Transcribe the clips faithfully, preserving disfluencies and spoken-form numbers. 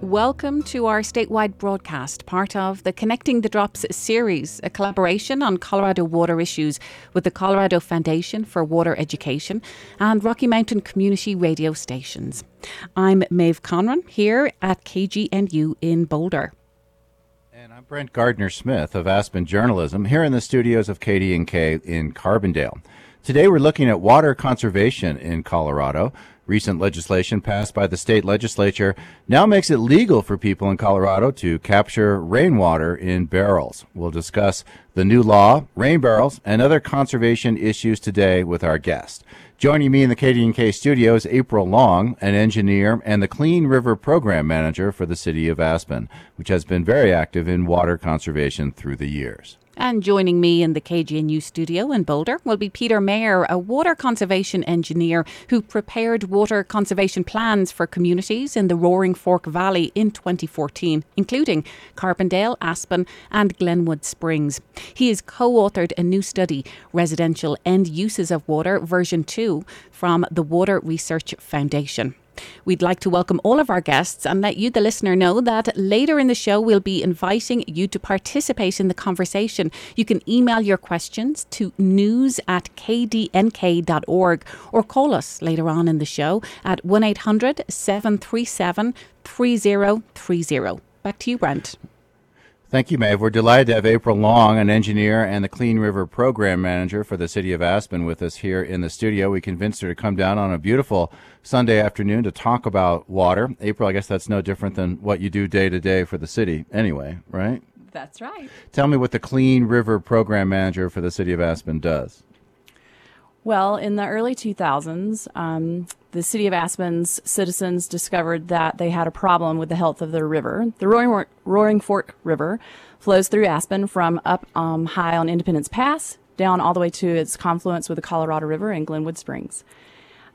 Welcome to our statewide broadcast, part of the Connecting the Drops series, a collaboration on Colorado water issues with the Colorado Foundation for Water Education and Rocky Mountain Community Radio stations. I'm Maeve Conran here at K G N U in Boulder. And I'm Brent Gardner-Smith of Aspen Journalism here in the studios of K D N K in Carbondale. Today we're looking at water conservation in Colorado. Recent legislation passed by the state legislature now makes it legal for people in Colorado to capture rainwater in barrels. We'll discuss the new law, rain barrels, and other conservation issues today with our guest. Joining me in the K D N K studio is April Long, an engineer and the Clean River Program Manager for the City of Aspen, which has been very active in water conservation through the years. And joining me in the K G N U studio in Boulder will be Peter Mayer, a water conservation engineer who prepared water conservation plans for communities in the Roaring Fork Valley in twenty fourteen, including Carbondale, Aspen and Glenwood Springs. He has co-authored a new study, Residential End Uses of Water, version two, from the Water Research Foundation. We'd like to welcome all of our guests and let you, the listener, know that later in the show we'll be inviting you to participate in the conversation. You can email your questions to news at k d n k dot org or call us later on in the show at one eight hundred seven three seven three oh three oh. Back to you, Brent. Thank you, Maeve. We're delighted to have April Long, an engineer and the Clean River Program Manager for the City of Aspen, with us here in the studio. We convinced her to come down on a beautiful Sunday afternoon to talk about water. April, I guess that's no different than what you do day to day for the city anyway, right? That's right. Tell me what the Clean River Program Manager for the City of Aspen does. Well, in the early two thousands, um, the City of Aspen's citizens discovered that they had a problem with the health of their river. The Roaring, Roaring Fork River flows through Aspen from up um, high on Independence Pass down all the way to its confluence with the Colorado River in Glenwood Springs.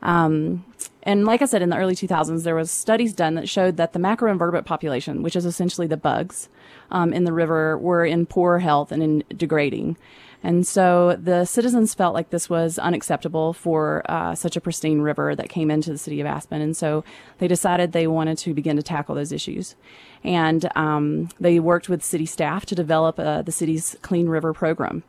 Um, and like I said, in the early two thousands, there was studies done that showed that the macroinvertebrate population, which is essentially the bugs um, in the river, were in poor health and in degrading. And so the citizens felt like this was unacceptable for uh, such a pristine river that came into the city of Aspen. And so they decided they wanted to begin to tackle those issues. And um, they worked with city staff to develop uh, the city's Clean River program.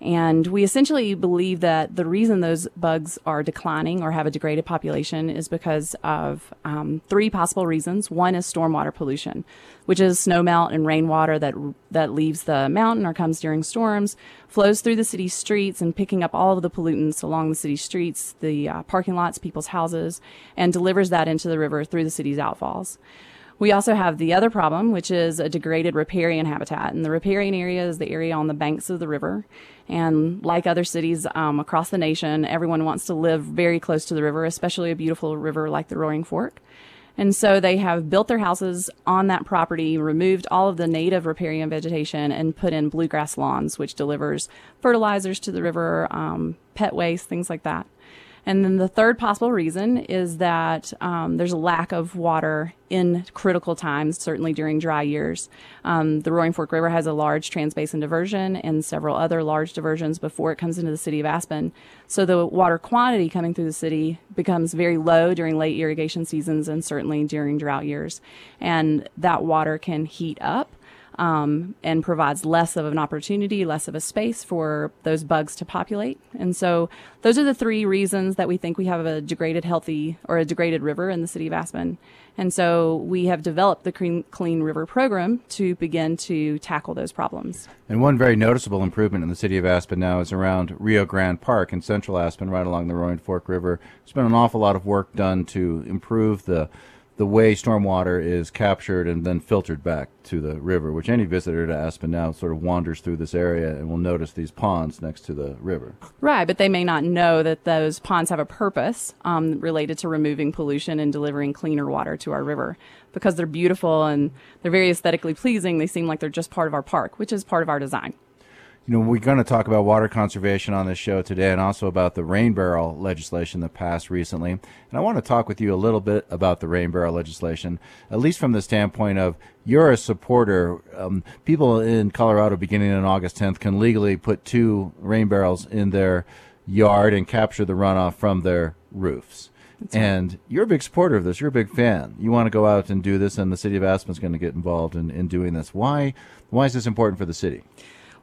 And we essentially believe that the reason those bugs are declining or have a degraded population is because of um, three possible reasons. One is stormwater pollution, which is snowmelt and rainwater that that leaves the mountain or comes during storms, flows through the city streets and picking up all of the pollutants along the city streets, the uh, parking lots, people's houses, and delivers that into the river through the city's outfalls. We also have the other problem, which is a degraded riparian habitat. And the riparian area is the area on the banks of the river. And like other cities um, across the nation, everyone wants to live very close to the river, especially a beautiful river like the Roaring Fork. And so they have built their houses on that property, removed all of the native riparian vegetation, and put in bluegrass lawns, which delivers fertilizers to the river, um, pet waste, things like that. And then the third possible reason is that um, there's a lack of water in critical times, certainly during dry years. Um, the Roaring Fork River has a large trans-basin diversion and several other large diversions before it comes into the city of Aspen. So the water quantity coming through the city becomes very low during late irrigation seasons and certainly during drought years. And that water can heat up Um, and provides less of an opportunity, less of a space for those bugs to populate. And so those are the three reasons that we think we have a degraded healthy or a degraded river in the city of Aspen. And so we have developed the Clean, Clean River program to begin to tackle those problems. And one very noticeable improvement in the city of Aspen now is around Rio Grande Park in central Aspen, right along the Roaring Fork River. There's been an awful lot of work done to improve the the way stormwater is captured and then filtered back to the river, which any visitor to Aspen now sort of wanders through this area and will notice these ponds next to the river. Right, but they may not know that those ponds have a purpose um, related to removing pollution and delivering cleaner water to our river. Because they're beautiful and they're very aesthetically pleasing, they seem like they're just part of our park, which is part of our design. You know, we're going to talk about water conservation on this show today and also about the rain barrel legislation that passed recently. And I want to talk with you a little bit about the rain barrel legislation, at least from the standpoint of you're a supporter. Um, people in Colorado beginning on August tenth can legally put two rain barrels in their yard and capture the runoff from their roofs. That's and right. You're a big supporter of this. You're a big fan. You want to go out and do this, and the city of Aspen is going to get involved in, in doing this. Why? Why is this important for the city?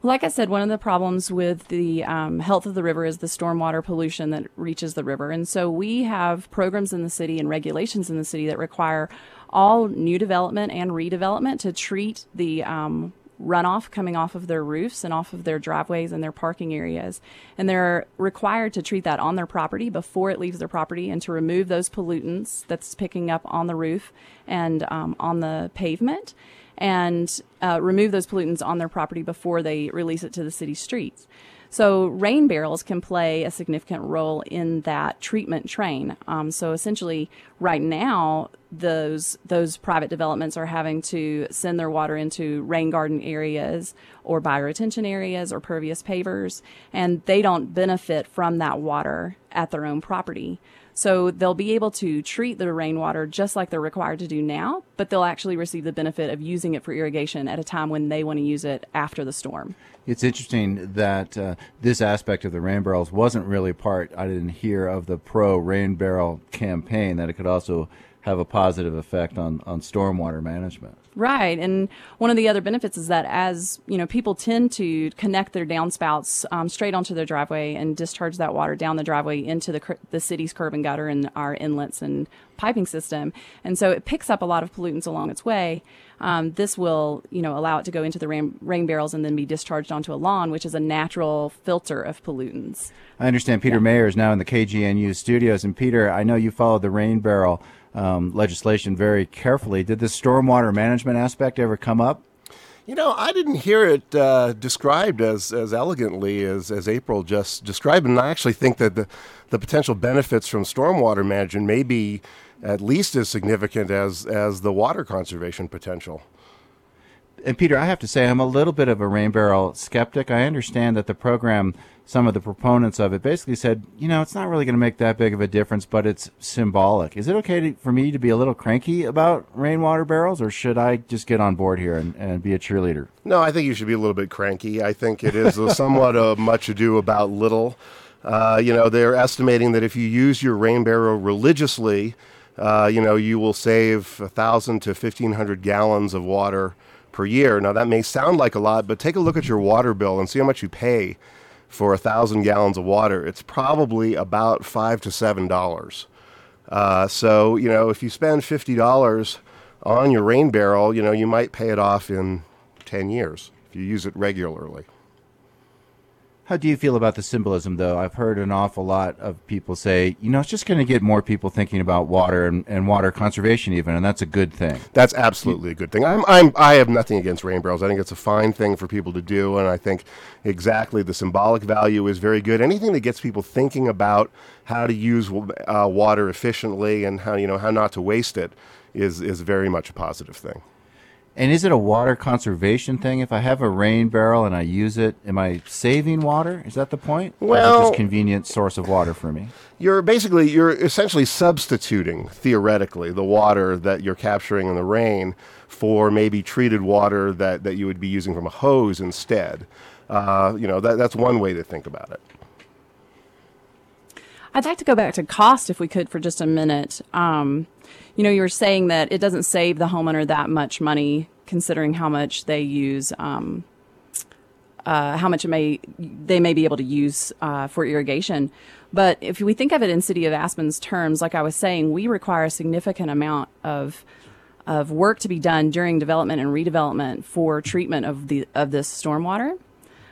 Well, like I said, one of the problems with the um, health of the river is the stormwater pollution that reaches the river. And so we have programs in the city and regulations in the city that require all new development and redevelopment to treat the um, runoff coming off of their roofs and off of their driveways and their parking areas. And they're required to treat that on their property before it leaves their property and to remove those pollutants that's picking up on the roof and um, on the pavement, and uh, remove those pollutants on their property before they release it to the city streets. So rain barrels can play a significant role in that treatment train. Um, so essentially, right now, those those private developments are having to send their water into rain garden areas or bioretention areas or pervious pavers, and they don't benefit from that water at their own property. So they'll be able to treat the rainwater just like they're required to do now, but they'll actually receive the benefit of using it for irrigation at a time when they want to use it after the storm. It's interesting that uh, this aspect of the rain barrels wasn't really part, I didn't hear, of the pro-rain barrel campaign, that it could also have a positive effect on, on stormwater management. Right, and one of the other benefits is that as, you know, people tend to connect their downspouts um, straight onto their driveway and discharge that water down the driveway into the, the city's curb and gutter and our inlets and piping system. And so it picks up a lot of pollutants along its way. Um, this will, you know, allow it to go into the rain, rain barrels and then be discharged onto a lawn, which is a natural filter of pollutants. I understand Peter yeah. Mayer is now in the K G N U studios. And Peter, I know you followed the rain barrel Um, legislation very carefully. Did the stormwater management aspect ever come up? You know, I didn't hear it uh, described as, as elegantly as, as April just described, and I actually think that the, the potential benefits from stormwater management may be at least as significant as, as the water conservation potential. And Peter, I have to say I'm a little bit of a rain barrel skeptic. I understand that the program, some of the proponents of it basically said, you know, it's not really going to make that big of a difference, but it's symbolic. Is it okay to, for me to be a little cranky about rainwater barrels, or should I just get on board here and, and be a cheerleader? No, I think you should be a little bit cranky. I think it is somewhat of much ado about little. Uh, you know, they're estimating that if you use your rain barrel religiously, uh, you know, you will save one thousand to fifteen hundred gallons of water per year. Now, that may sound like a lot, but take a look at your water bill and see how much you pay for a thousand gallons of water. It's probably about five to seven dollars. Uh, so, you know, if you spend fifty dollars on your rain barrel, you know, you might pay it off in ten years if you use it regularly. How do you feel about the symbolism, though? I've heard an awful lot of people say, you know, it's just going to get more people thinking about water and, and water conservation even, and that's a good thing. That's absolutely a good thing. I'm, I'm, I have nothing against rain barrels. I think it's a fine thing for people to do, and I think exactly the symbolic value is very good. Anything that gets people thinking about how to use uh, water efficiently and how, you know, how not to waste it is, is very much a positive thing. And is it a water conservation thing? If I have a rain barrel and I use it, am I saving water? Is that the point? Well, or is it just a convenient source of water for me? You're basically, you're essentially substituting, theoretically, the water that you're capturing in the rain for maybe treated water that, that you would be using from a hose instead. Uh, you know, that, that's one way to think about it. I'd like to go back to cost, if we could, for just a minute. Um, you know, you were saying that it doesn't save the homeowner that much money, considering how much they use, um, uh, how much it may they may be able to use uh, for irrigation. But if we think of it in City of Aspen's terms, like I was saying, we require a significant amount of of work to be done during development and redevelopment for treatment of the of this stormwater.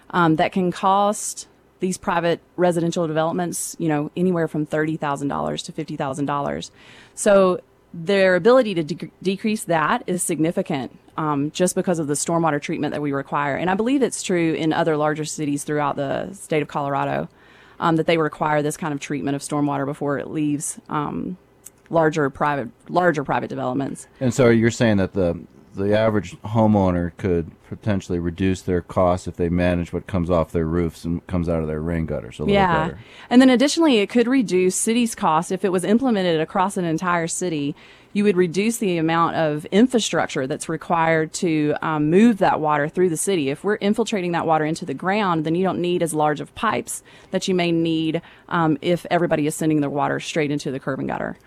Um, that can cost these private residential developments, you know, anywhere from thirty thousand dollars to fifty thousand dollars. So their ability to de- decrease that is significant um, just because of the stormwater treatment that we require. And I believe it's true in other larger cities throughout the state of Colorado um, that they require this kind of treatment of stormwater before it leaves um, larger private larger private developments. And so you're saying that the the average homeowner could potentially reduce their costs if they manage what comes off their roofs and comes out of their rain gutters a little yeah. better. And then additionally, it could reduce cities' costs. If it was implemented across an entire city, you would reduce the amount of infrastructure that's required to um, move that water through the city. If we're infiltrating that water into the ground, then you don't need as large of pipes that you may need um, if everybody is sending their water straight into the curb and gutter.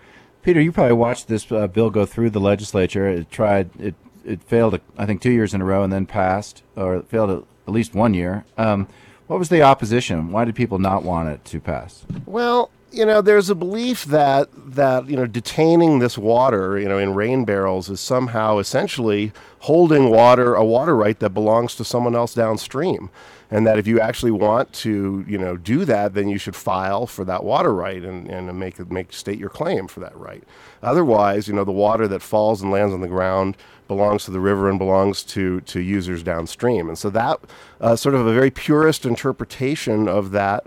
Peter, you probably watched this uh, bill go through the legislature. It tried, it it failed, I think, two years in a row and then passed, or it failed at least one year. Um, what was the opposition? Why did people not want it to pass? Well, you know, there's a belief that, that, you know, detaining this water, you know, in rain barrels is somehow essentially holding water, a water right that belongs to someone else downstream. And that if you actually want to, you know, do that, then you should file for that water right and, and make make state your claim for that right. Otherwise, you know, the water that falls and lands on the ground belongs to the river and belongs to, to users downstream. And so that uh, sort of a very purist interpretation of that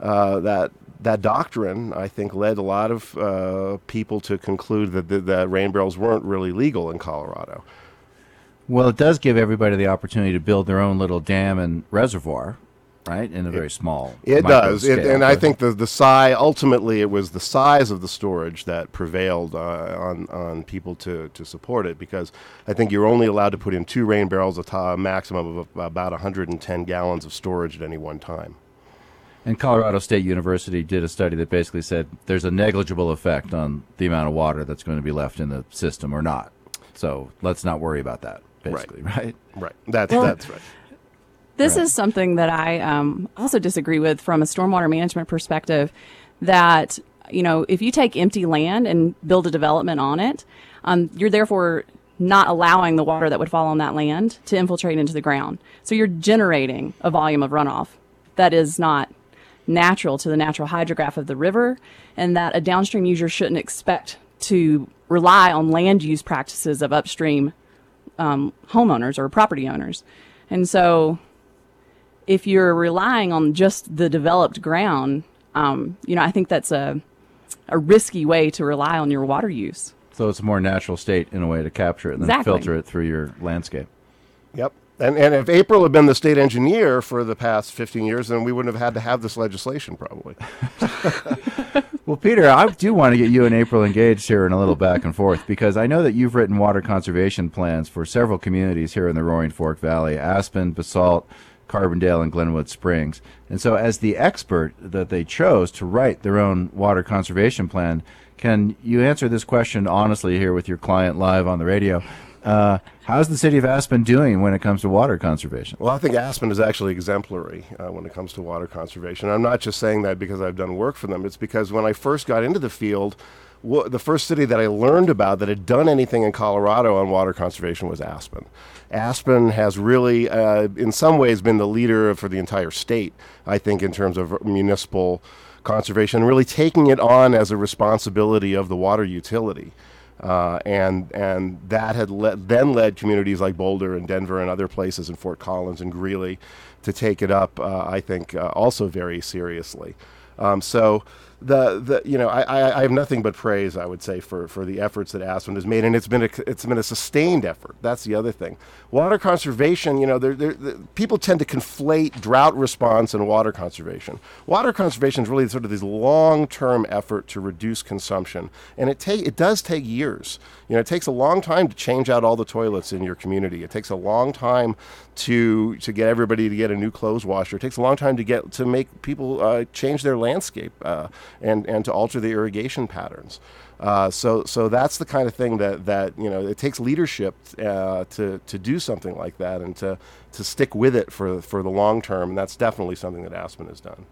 uh, that that doctrine, I think, led a lot of uh, people to conclude that the, the rain barrels weren't really legal in Colorado. Well, it does give everybody the opportunity to build their own little dam and reservoir, right, in a very small It does, it, and I think the the size, ultimately it was the size of the storage that prevailed uh, on, on people to, to support it, because I think you're only allowed to put in two rain barrels, a, t- a maximum of about one hundred ten gallons of storage at any one time. And Colorado State University did a study that basically said there's a negligible effect on the amount of water that's going to be left in the system or not, so let's not worry about that. Basically, right, right, right. That's well, that's right. This right. is something that I um, also disagree with from a stormwater management perspective. That, you know, if you take empty land and build a development on it, um, you're therefore not allowing the water that would fall on that land to infiltrate into the ground. So you're generating a volume of runoff that is not natural to the natural hydrograph of the river, and that a downstream user shouldn't expect to rely on land use practices of upstream Um, homeowners or property owners. And so if you're relying on just the developed ground, um, you know, I think that's a, a risky way to rely on your water use. So it's a more natural state in a way to capture it and exactly. then filter it through your landscape. Yep. And and if April had been the state engineer for the past fifteen years, then we wouldn't have had to have this legislation probably. Well, Peter, I do want to get you and April engaged here in a little back and forth, because I know that you've written water conservation plans for several communities here in the Roaring Fork Valley, Aspen, Basalt, Carbondale, and Glenwood Springs. And so as the expert that they chose to write their own water conservation plan, can you answer this question honestly here with your client live on the radio? Uh, how's the city of Aspen doing when it comes to water conservation? Well, I think Aspen is actually exemplary uh, when it comes to water conservation. I'm not just saying that because I've done work for them. It's because when I first got into the field, w- the first city that I learned about that had done anything in Colorado on water conservation was Aspen. Aspen has really, uh, in some ways, been the leader for the entire state, I think, in terms of municipal conservation, really taking it on as a responsibility of the water utility. Uh, and and that had le- then led communities like Boulder and Denver and other places in Fort Collins and Greeley to take it up, uh, I think, uh, also very seriously. Um, so, the, the you know, I, I, I have nothing but praise, I would say, for, for the efforts that Aspen has made, and it's been a, it's been a sustained effort. That's the other thing. Water conservation, you know, they're, they're, they're, people tend to conflate drought response and water conservation. Water conservation is really sort of this long-term effort to reduce consumption, and it take it does take years. You know, it takes a long time to change out all the toilets in your community. It takes a long time to to get everybody to get a new clothes washer. It takes a long time to get to make people uh, change their landscape uh, and and to alter the irrigation patterns. Uh, so so that's the kind of thing that, that you know, it takes leadership uh, to to do something like that and to to stick with it for for the long term. And that's definitely something that Aspen has done.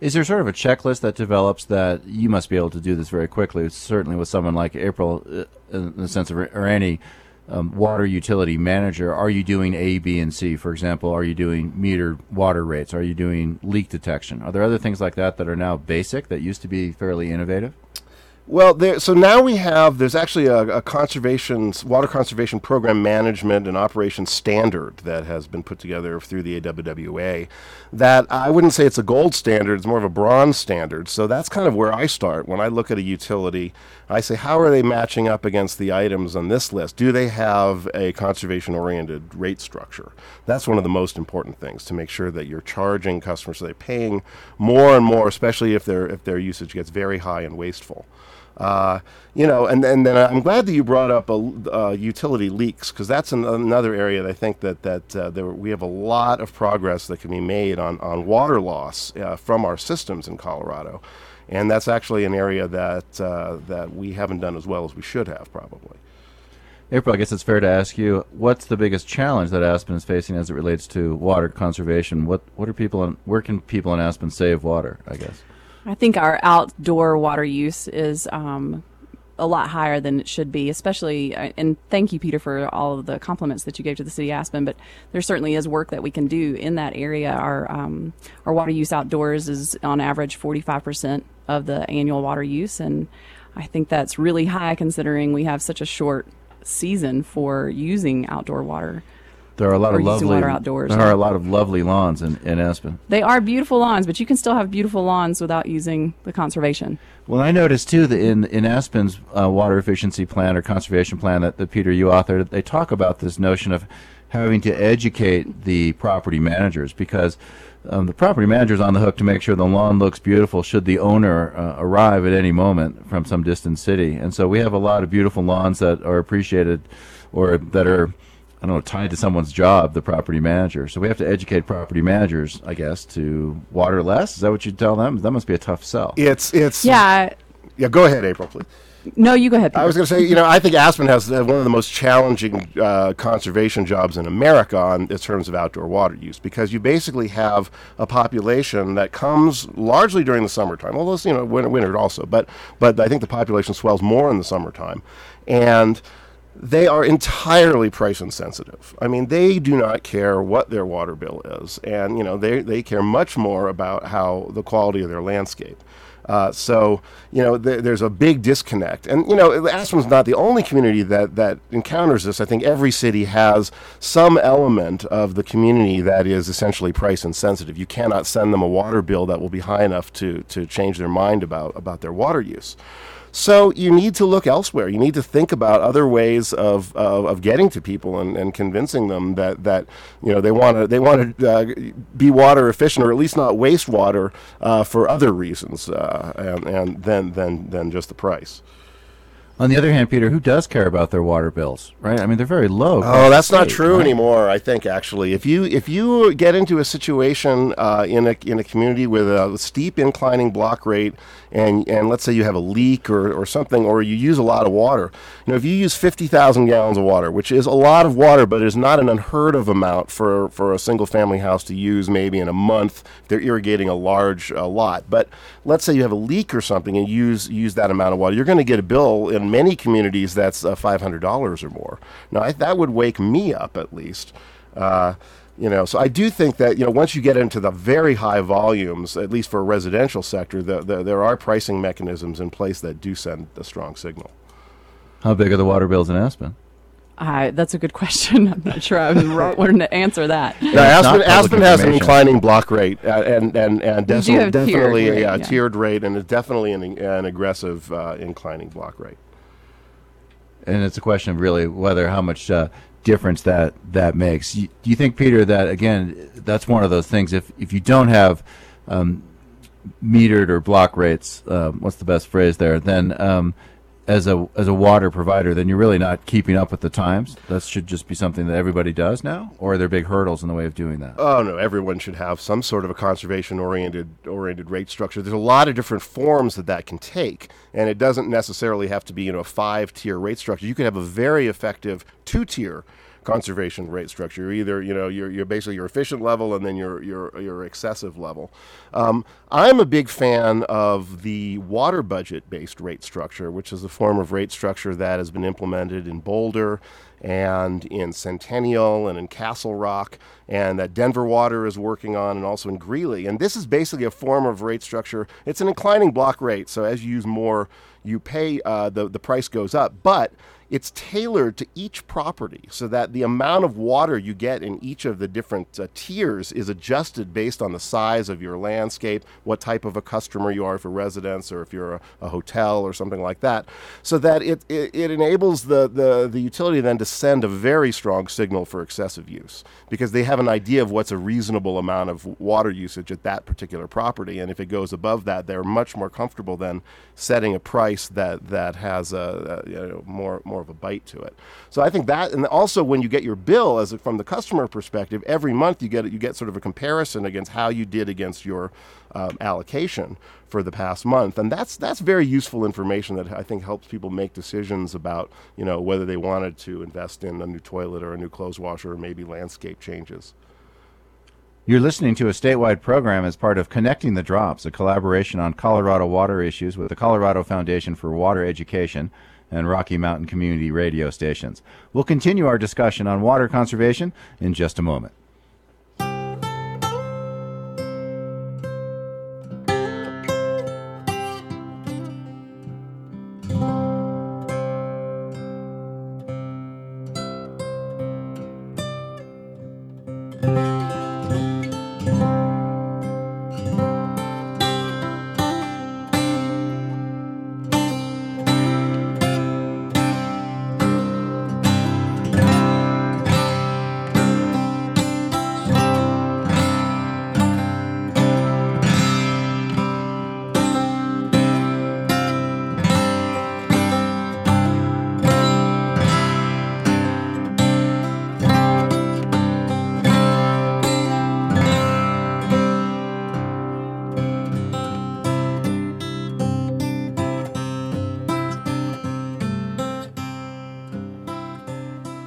Is there sort of a checklist that develops that you must be able to do this very quickly? Certainly with someone like April, uh, in the sense of or any. Um, water utility manager, are you doing A, B, and C? For example, are you doing metered water rates? Are you doing leak detection? Are there other things like that that are now basic that used to be fairly innovative? Well, there, so now we have, there's actually a, a conservation, water conservation program management and operations standard that has been put together through the A W W A that I wouldn't say it's a gold standard, it's more of a bronze standard. So that's kind of where I start. When I look at a utility, I say, how are they matching up against the items on this list? Do they have a conservation-oriented rate structure? That's one of the most important things, to make sure that you're charging customers so they're paying more and more, especially if their if their usage gets very high and wasteful. Uh, you know, and, and then I'm glad that you brought up a, uh, utility leaks, because that's an, another area that I think that, that uh, there, we have a lot of progress that can be made on, on water loss uh, from our systems in Colorado. And that's actually an area that uh, that we haven't done as well as we should have, probably. April, I guess it's fair to ask you, what's the biggest challenge that Aspen is facing as it relates to water conservation? What what are people in, where can people in Aspen save water, I guess? I think our outdoor water use is um, a lot higher than it should be, especially, and thank you, Peter, for all of the compliments that you gave to the city of Aspen, but there certainly is work that we can do in that area. Our um, our water use outdoors is on average forty-five percent of the annual water use, and I think that's really high considering we have such a short season for using outdoor water. There are a lot of lovely outdoors. There are a lot of lovely lawns in, in Aspen. They are beautiful lawns, but you can still have beautiful lawns without using the conservation. Well, I noticed too that in in Aspen's uh, water efficiency plan or conservation plan that, that Peter you authored, they talk about this notion of having to educate the property managers, because um, the property manager is on the hook to make sure the lawn looks beautiful should the owner uh, arrive at any moment from some distant city. And so we have a lot of beautiful lawns that are appreciated, or that are, I don't know, tied to someone's job, the property manager. So we have to educate property managers, I guess, to water less. Is that what you tell them? That must be a tough sell. It's it's yeah. Yeah, go ahead, April, please. No, you go ahead, Peter. I was going to say, you know, I think Aspen has one of the most challenging uh, conservation jobs in America on, in terms of outdoor water use, because you basically have a population that comes largely during the summertime, although it's, you know, winter, winter also, but but I think the population swells more in the summertime, and they are entirely price insensitive. I mean, they do not care what their water bill is, and you know, they, they care much more about how the quality of their landscape. Uh, so, you know, th- there's a big disconnect. And, you know, Aspen's not the only community that, that encounters this. I think every city has some element of the community that is essentially price insensitive. You cannot send them a water bill that will be high enough to, to change their mind about, about their water use. So you need to look elsewhere. You need to think about other ways of of, of getting to people and, and convincing them that, that you know they want to they want to uh, be water efficient, or at least not waste water uh, for other reasons, uh, and, and than than than just the price. On the other hand, Peter, who does care about their water bills, right? I mean, they're very low. Oh, that's not true anymore, I think, actually. If you if you get into a situation uh, in a in a community with a steep inclining block rate, and and let's say you have a leak or, or something, or you use a lot of water, you know, if you use fifty thousand gallons of water, which is a lot of water, but is not an unheard of amount for, for a single family house to use maybe in a month, if they're irrigating a large uh, lot. But let's say you have a leak or something and use use that amount of water, you're going to get a bill in many communities that's uh, five hundred dollars or more. Now, I, that would wake me up at least. Uh, you know, so I do think that, you know, once you get into the very high volumes, at least for a residential sector, the, the, there are pricing mechanisms in place that do send a strong signal. How big are the water bills in Aspen? Uh, that's a good question. I'm not sure I'm right one to answer that. No, Aspen, Aspen has an inclining block rate uh, and, and, and deci- definitely tiered, a uh, yeah. tiered rate, and it's definitely an, an aggressive uh, inclining block rate. And it's a question of really whether how much uh, difference that that makes. Do you, you think, Peter, that again, that's one of those things? If if you don't have um, metered or block rates, uh, what's the best phrase there? Then um, as a as a water provider, then you're really not keeping up with the times. That should just be something that everybody does now, or are there big hurdles in the way of doing that? Oh no, everyone should have some sort of a conservation oriented oriented rate structure. There's a lot of different forms that that can take. And it doesn't necessarily have to be, you know, a five-tier rate structure. You could have a very effective two-tier conservation rate structure. You're either, you know, you're, you're basically your efficient level and then your your your excessive level. Um, I'm a big fan of the water budget-based rate structure, which is a form of rate structure that has been implemented in Boulder and in Centennial and in Castle Rock, and that Denver Water is working on, and also in Greeley. And this is basically a form of rate structure. It's an inclining block rate, so as you use more, you pay, uh, the, the price goes up, but it's tailored to each property so that the amount of water you get in each of the different uh, tiers is adjusted based on the size of your landscape, what type of a customer you are, if you're a residence or if you're a, a hotel or something like that, so that it, it, it enables the, the, the utility then to send a very strong signal for excessive use, because they have an idea of what's a reasonable amount of water usage at that particular property, and if it goes above that, they're much more comfortable than setting a price that, that has a, a you know, more, more of a bite to it. So I think that, and also when you get your bill, as a, from the customer perspective, every month you get you get sort of a comparison against how you did against your um, allocation for the past month, and that's that's very useful information that I think helps people make decisions about, you know, whether they wanted to invest in a new toilet or a new clothes washer or maybe landscape changes. You're listening to a statewide program as part of Connecting the Drops, a collaboration on Colorado water issues with the Colorado Foundation for Water Education and Rocky Mountain Community Radio stations. We'll continue our discussion on water conservation in just a moment.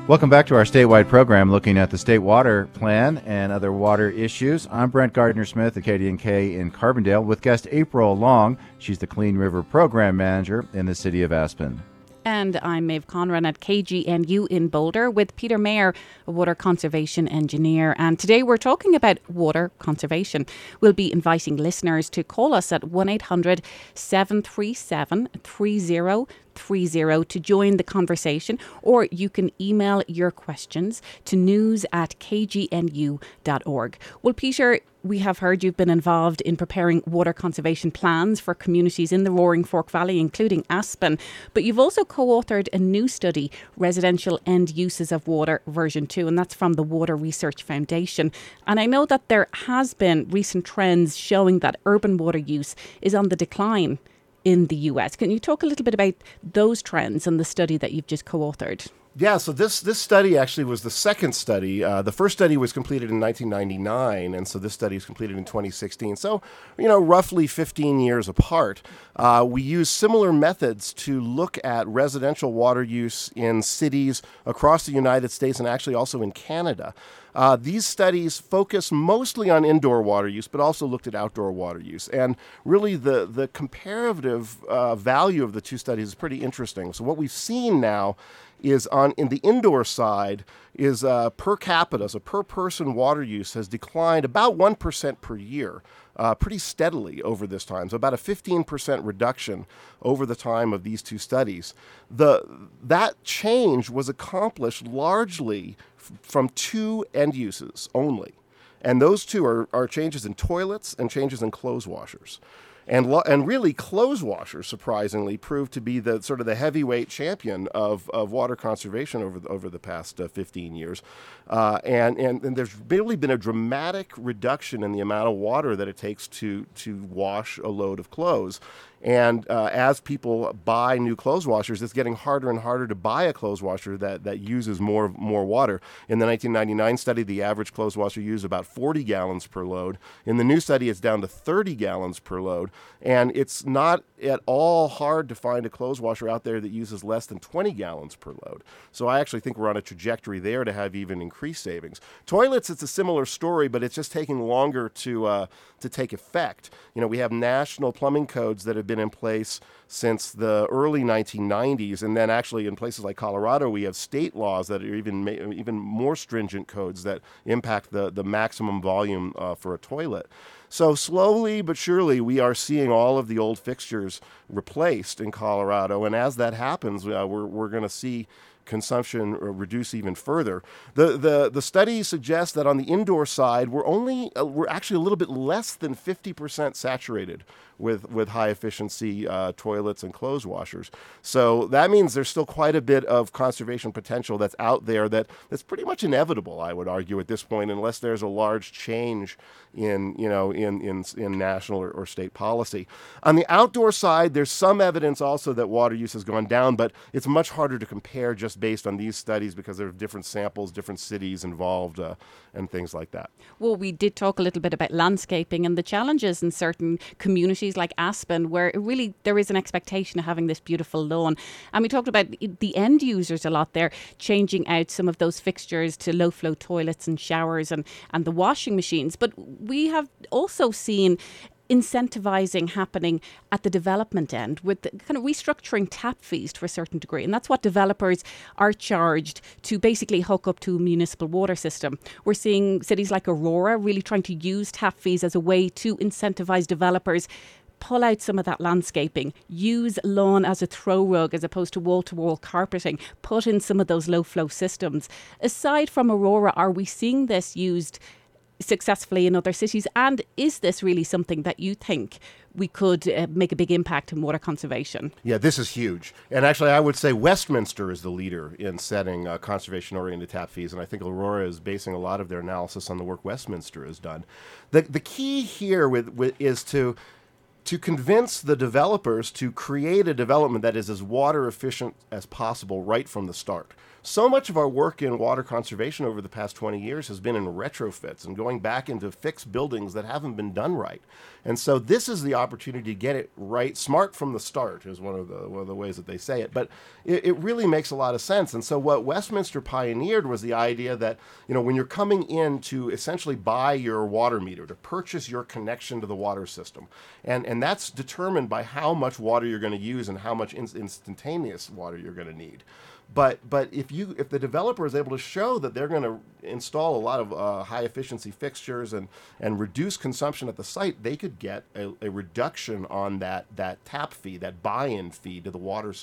Welcome back to our statewide program looking at the state water plan and other water issues. I'm Brent Gardner-Smith at K D N K in Carbondale with guest April Long. She's the Clean River Program Manager in the city of Aspen. And I'm Maeve Conran at K G N U in Boulder with Peter Mayer, a water conservation engineer. And today we're talking about water conservation. We'll be inviting listeners to call us at one eight hundred seven three seven three oh three oh to join the conversation, or you can email your questions to news at k g n u dot org. Well, Peter, we have heard you've been involved in preparing water conservation plans for communities in the Roaring Fork Valley, including Aspen, but you've also co-authored a new study, Residential End Uses of Water version two, and that's from the Water Research Foundation. And I know that there has been recent trends showing that urban water use is on the decline in the U S. Can you talk a little bit about those trends and the study that you've just co-authored? Yeah, so this, this study actually was the second study. Uh, the first study was completed in nineteen ninety-nine, and so this study was completed in twenty sixteen. So, you know, roughly fifteen years apart. Uh, we used similar methods to look at residential water use in cities across the United States and actually also in Canada. Uh, these studies focus mostly on indoor water use, but also looked at outdoor water use. And really the, the comparative uh, value of the two studies is pretty interesting. So what we've seen now is on in the indoor side is uh, per capita, so per person water use has declined about one percent per year. Uh, pretty steadily over this time, so about a fifteen percent reduction over the time of these two studies. The, that change was accomplished largely f- from two end uses only, and those two are, are changes in toilets and changes in clothes washers. And, lo- and really, clothes washers, surprisingly, proved to be the sort of the heavyweight champion of, of water conservation over the, over the past uh, fifteen years. Uh, and, and, and there's really been a dramatic reduction in the amount of water that it takes to, to wash a load of clothes. And uh, as people buy new clothes washers, it's getting harder and harder to buy a clothes washer that, that uses more more water. In the nineteen ninety-nine study, the average clothes washer used about forty gallons per load. In the new study, it's down to thirty gallons per load. And it's not at all hard to find a clothes washer out there that uses less than twenty gallons per load. So I actually think we're on a trajectory there to have even increased savings. Toilets, it's a similar story, but it's just taking longer to uh, to take effect. You know, we have national plumbing codes that have been in place since the early nineteen nineties, and then actually in places like Colorado, we have state laws that are even ma- even more stringent codes that impact the, the maximum volume uh, for a toilet. So slowly but surely, we are seeing all of the old fixtures replaced in Colorado, and as that happens, uh, we're we're going to see consumption reduce even further. The, the the study suggests that on the indoor side, we're only uh, we're actually a little bit less than fifty percent saturated with with high efficiency uh, toilets and clothes washers. So that means there's still quite a bit of conservation potential that's out there that that's pretty much inevitable, I would argue, at this point, unless there's a large change in you know in in, in national or, or state policy. On the outdoor side, there's some evidence also that water use has gone down, but it's much harder to compare just based on these studies because there are different samples, different cities involved, uh, and things like that. Well, we did talk a little bit about landscaping and the challenges in certain communities like Aspen, where really there is an expectation of having this beautiful lawn. And we talked about the end users a lot there, changing out some of those fixtures to low-flow toilets and showers and, and the washing machines. But we have also seen incentivizing happening at the development end with kind of restructuring tap fees to a certain degree. And that's what developers are charged to basically hook up to a municipal water system. We're seeing cities like Aurora really trying to use tap fees as a way to incentivize developers, pull out some of that landscaping, use lawn as a throw rug as opposed to wall-to-wall carpeting, put in some of those low-flow systems. Aside from Aurora, are we seeing this used successfully in other cities? And is this really something that you think we could uh, make a big impact in water conservation? Yeah, this is huge. And actually, I would say Westminster is the leader in setting uh, conservation-oriented tap fees. And I think Aurora is basing a lot of their analysis on the work Westminster has done. The the key here with, with is to to convince the developers to create a development that is as water efficient as possible right from the start. So much of our work in water conservation over the past twenty years has been in retrofits and going back into fixed buildings that haven't been done right. And so this is the opportunity to get it right, smart from the start is one of the one of the ways that they say it. But it, it really makes a lot of sense. And so what Westminster pioneered was the idea that, you know, when you're coming in to essentially buy your water meter, to purchase your connection to the water system, and, and that's determined by how much water you're going to use and how much in- instantaneous water you're going to need. But but if you if the developer is able to show that they're going to install a lot of uh, high efficiency fixtures and, and reduce consumption at the site, they could get a, a reduction on that that tap fee, that buy-in fee to the water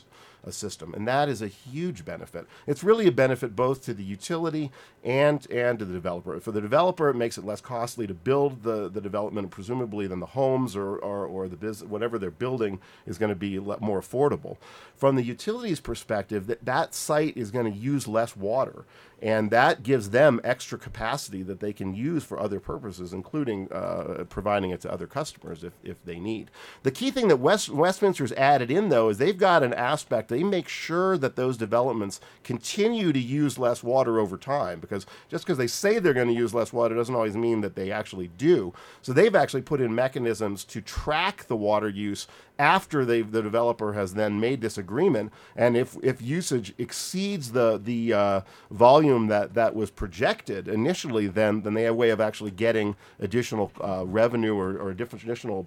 uh, system, and that is a huge benefit. It's really a benefit both to the utility and and to the developer. For the developer, it makes it less costly to build the, the development, presumably than the homes or or, or the business, whatever they're building is going to be more affordable. From the utilities perspective, that that site is going to use less water, and that gives them extra capacity that they can use for other purposes, including uh, providing it to other customers if, if they need. The key thing that West, Westminster's added in, though, is they've got an aspect. They make sure that those developments continue to use less water over time, because just because they say they're going to use less water doesn't always mean that they actually do. So they've actually put in mechanisms to track the water use after the developer has then made this agreement, and if, if usage exceeds the the uh, volume that, that was projected initially, then then they have a way of actually getting additional uh, revenue or, or additional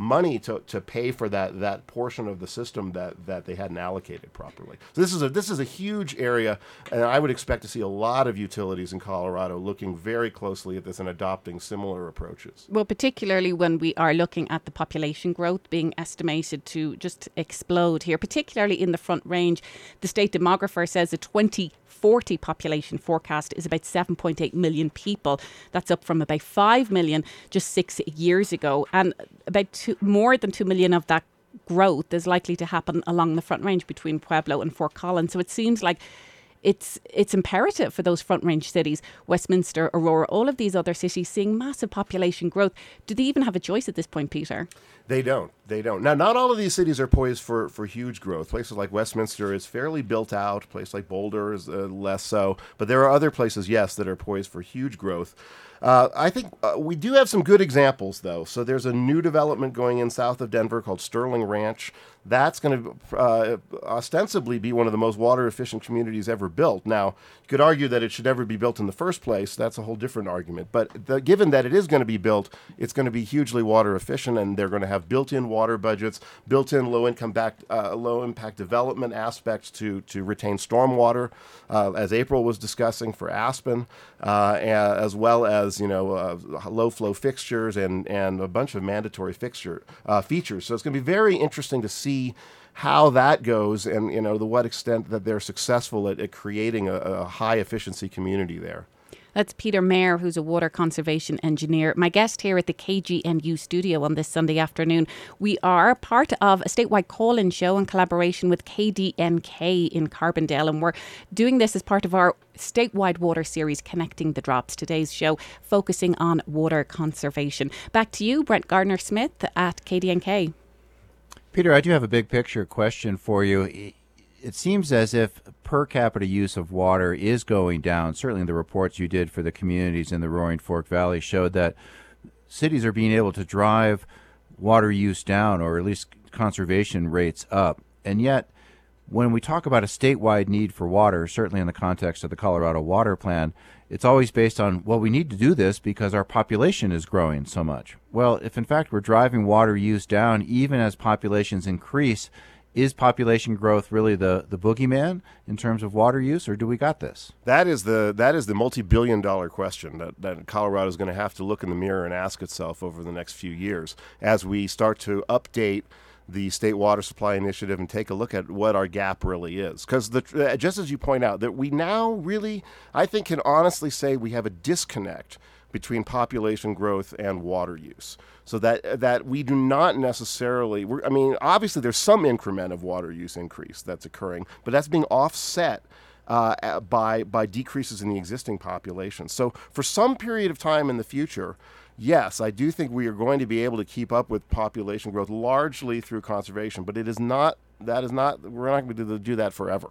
money to, to pay for that that portion of the system that, that they hadn't allocated properly. So this is a this is a huge area, and I would expect to see a lot of utilities in Colorado looking very closely at this and adopting similar approaches. Well, particularly when we are looking at the population growth being estimated to just explode here, particularly in the Front Range. The state demographer says a twenty forty population forecast is about seven point eight million people. That's up from about five million just six years ago, and about two More than two million of that growth is likely to happen along the Front Range between Pueblo and Fort Collins. So it seems like it's it's imperative for those Front Range cities, Westminster, Aurora, all of these other cities seeing massive population growth. Do they even have a choice at this point, Peter? They don't. They don't. Now, not all of these cities are poised for, for huge growth. Places like Westminster is fairly built out. Places like Boulder is uh, less so. But there are other places, yes, that are poised for huge growth. Uh, I think uh, we do have some good examples, though. So there's a new development going in south of Denver called Sterling Ranch. That's going to uh, ostensibly be one of the most water-efficient communities ever built. Now, you could argue that it should never be built in the first place. That's a whole different argument. But the, given that it is going to be built, it's going to be hugely water-efficient, and they're going to have built-in water budgets, built-in low-income back, uh, low-impact development aspects to, to retain stormwater, uh, as April was discussing for Aspen, uh, as well as you know, uh, low-flow fixtures and, and a bunch of mandatory fixture uh, features. So it's going to be very interesting to see how that goes and, you know, to what extent that they're successful at, at creating a, a high-efficiency community there. That's Peter Mayer, who's a water conservation engineer, my guest here at the K G N U studio on this Sunday afternoon. We are part of a statewide call-in show in collaboration with K D N K in Carbondale, and we're doing this as part of our statewide water series, Connecting the Drops. Today's show focusing on water conservation. Back to you, Brent Gardner-Smith at K D N K. Peter, I do have a big picture question for you. It seems as if per capita use of water is going down. Certainly the reports you did for the communities in the Roaring Fork Valley showed that cities are being able to drive water use down, or at least conservation rates up. And yet, when we talk about a statewide need for water, certainly in the context of the Colorado Water Plan, it's always based on, well, we need to do this because our population is growing so much. Well, if in fact we're driving water use down even as populations increase, is population growth really the, the boogeyman in terms of water use, or do we got this? That is the that is the multi-billion dollar question that, that Colorado is going to have to look in the mirror and ask itself over the next few years as we start to update the State Water Supply Initiative and take a look at what our gap really is. Because just as you point out, that we now really, I think, can honestly say we have a disconnect between population growth and water use. So that that we do not necessarily, we're, I mean, obviously there's some increment of water use increase that's occurring, but that's being offset uh, by by decreases in the existing population. So for some period of time in the future, yes, I do think we are going to be able to keep up with population growth largely through conservation, but it is not, that is not, we're not going to be able to do that forever.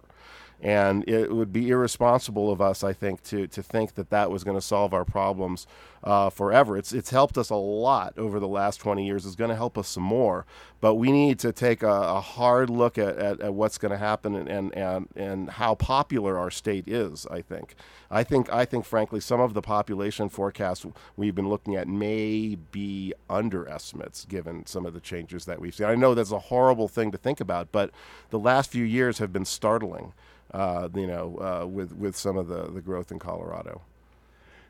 And it would be irresponsible of us, I think, to to think that that was going to solve our problems uh, forever. It's it's helped us a lot over the last twenty years. It's going to help us some more. But we need to take a, a hard look at, at, at what's going to happen and, and, and, and how popular our state is, I think. I think, I think, frankly, some of the population forecasts we've been looking at may be underestimates given some of the changes that we've seen. I know that's a horrible thing to think about, but the last few years have been startling. Uh, you know, uh, with with some of the, the growth in Colorado.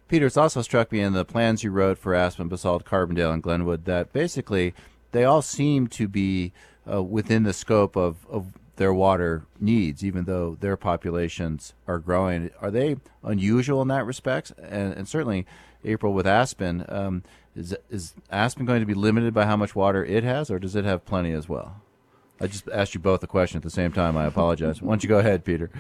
Peter, it's also struck me in the plans you wrote for Aspen, Basalt, Carbondale, and Glenwood that basically they all seem to be uh, within the scope of, of their water needs, even though their populations are growing. Are they unusual in that respect? And, and certainly, April, with Aspen, um, is is Aspen going to be limited by how much water it has, or does it have plenty as well? I just asked you both a question at the same time. I apologize. Why don't you go ahead, Peter?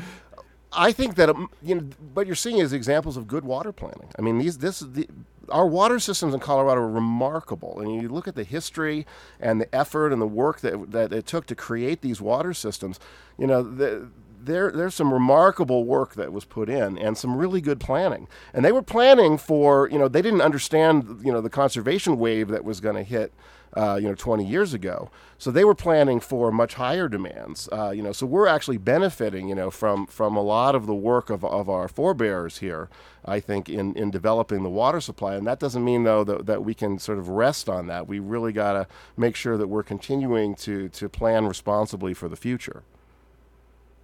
I think that um, you know what you're seeing is examples of good water planning. I mean, these this the, our water systems in Colorado are remarkable, and you look at the history and the effort and the work that that it took to create these water systems. You know, the, there there's some remarkable work that was put in, and some really good planning. And they were planning for you know they didn't understand you know the conservation wave that was going to hit. Uh, you know, twenty years ago. So they were planning for much higher demands. Uh, you know, so we're actually benefiting, you know, from from a lot of the work of of our forebears here, I think, in, in developing the water supply. And that doesn't mean, though, that, that we can sort of rest on that. We really got to make sure that we're continuing to, to plan responsibly for the future.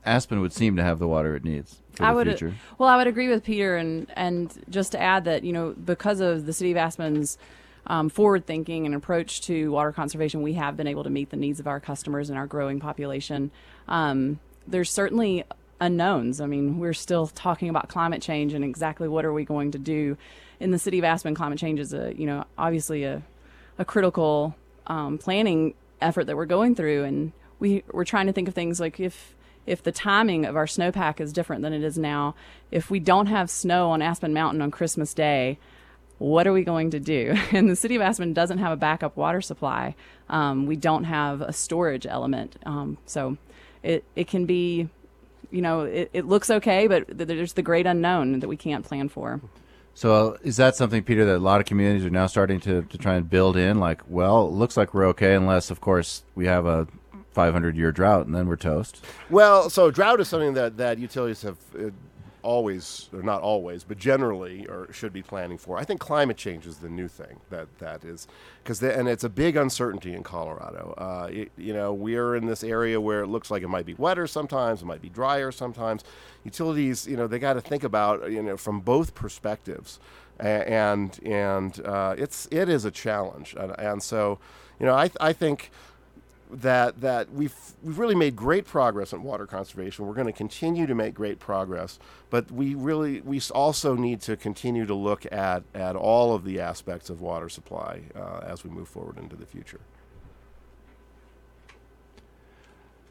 Aspen would seem to have the water it needs for the I would, future. Well, I would agree with Peter. And, and just to add that, you know, because of the city of Aspen's Um, forward thinking and approach to water conservation, we have been able to meet the needs of our customers and our growing population. Um, there's certainly unknowns. I mean, we're still talking about climate change and exactly what are we going to do. In the city of Aspen, climate change is a, you know, obviously a, a critical um, planning effort that we're going through. And we, we're trying to think of things like if If the timing of our snowpack is different than it is now, if we don't have snow on Aspen Mountain on Christmas Day, what are we going to do? And the city of Aspen doesn't have a backup water supply. Um, we don't have a storage element. Um, so it, it can be, you know, it, it looks okay, but there's the great unknown that we can't plan for. So is that something, Peter, that a lot of communities are now starting to, to try and build in? Like, well, it looks like we're okay unless, of course, we have a five hundred year drought and then we're toast. Well, so drought is something that, that utilities have uh, always, or not always, but generally or should be planning for. I think climate change is the new thing that, that is, because and it's a big uncertainty in Colorado. Uh, it, you know, we're in this area where it looks like it might be wetter sometimes, it might be drier sometimes. Utilities, you know, they got to think about, you know, from both perspectives, and and uh, it's it is a challenge, and, and so, you know, I I think that that we've we've really made great progress in water conservation. We're going to continue to make great progress, but we really we also need to continue to look at at all of the aspects of water supply uh, as we move forward into the future.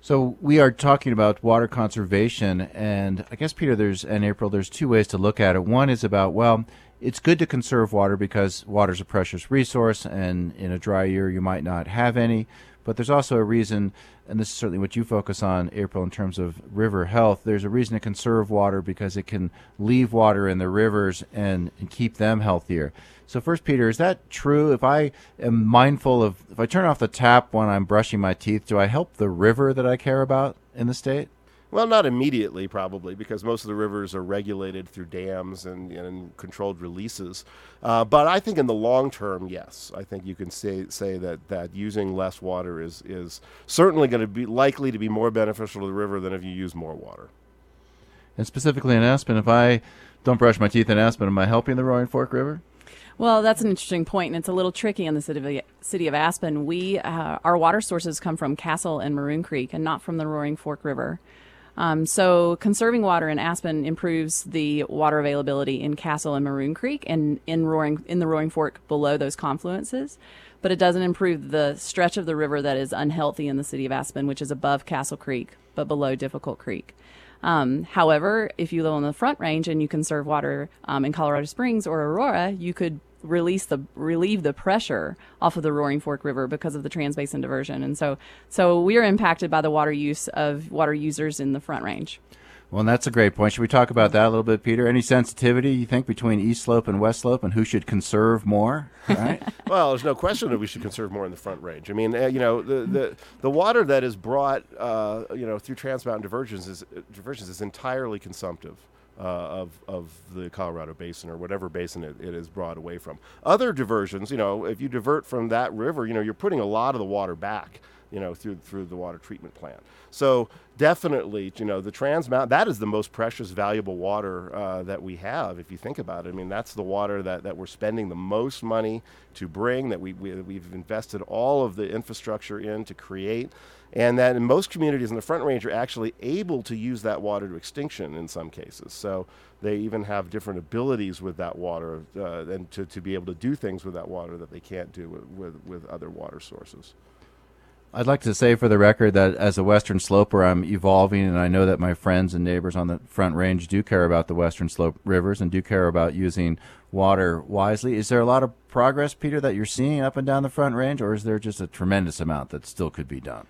So we are talking about water conservation, and I guess, Peter, there's and April, there's two ways to look at it. One is about, well, it's good to conserve water because water is a precious resource, and in a dry year you might not have any. But there's also a reason, and this is certainly what you focus on, April, in terms of river health. There's a reason to conserve water because it can leave water in the rivers and, and keep them healthier. So first, Peter, is that true? If I am mindful of, if I turn off the tap when I'm brushing my teeth, do I help the river that I care about in the state? Well, not immediately, probably, because most of the rivers are regulated through dams and, and controlled releases. Uh, but I think in the long term, yes, I think you can say say that, that using less water is is certainly going to be likely to be more beneficial to the river than if you use more water. And specifically in Aspen, if I don't brush my teeth in Aspen, am I helping the Roaring Fork River? Well, that's an interesting point, and it's a little tricky in the city of, city of Aspen. We uh, our water sources come from Castle and Maroon Creek and not from the Roaring Fork River. Um, so conserving water in Aspen improves the water availability in Castle and Maroon Creek and in Roaring in the Roaring Fork below those confluences, but it doesn't improve the stretch of the river that is unhealthy in the city of Aspen, which is above Castle Creek but below Difficult Creek. Um, however, if you live on the Front Range and you conserve water um, in Colorado Springs or Aurora, you could release the relieve the pressure off of the Roaring Fork River because of the Trans-Basin Diversion. And so so we are impacted by the water use of water users in the Front Range. Well, and that's a great point. Should we talk about that a little bit, Peter? Any sensitivity, you think, between East Slope and West Slope and who should conserve more, right? Well, there's no question that we should conserve more in the Front Range. I mean, uh, you know, the, the the water that is brought, uh, you know, through Trans-Mountain Diversions is, uh, diversions is entirely consumptive. Uh, of of the Colorado Basin or whatever basin it, it is brought away from. Other diversions, you know, if you divert from that river, you know, you're putting a lot of the water back, you know, through through the water treatment plant. So definitely, you know, the Trans Mountain, that is the most precious, valuable water uh, that we have, if you think about it. I mean, that's the water that, that we're spending the most money to bring, that we, we, we've invested all of the infrastructure in to create. And that in most communities in the Front Range are actually able to use that water to extinction in some cases. So they even have different abilities with that water uh, and to, to be able to do things with that water that they can't do with, with, with other water sources. I'd like to say for the record that as a Western Sloper, I'm evolving, and I know that my friends and neighbors on the Front Range do care about the Western Slope rivers and do care about using water wisely. Is there a lot of progress, Peter, that you're seeing up and down the Front Range, or is there just a tremendous amount that still could be done?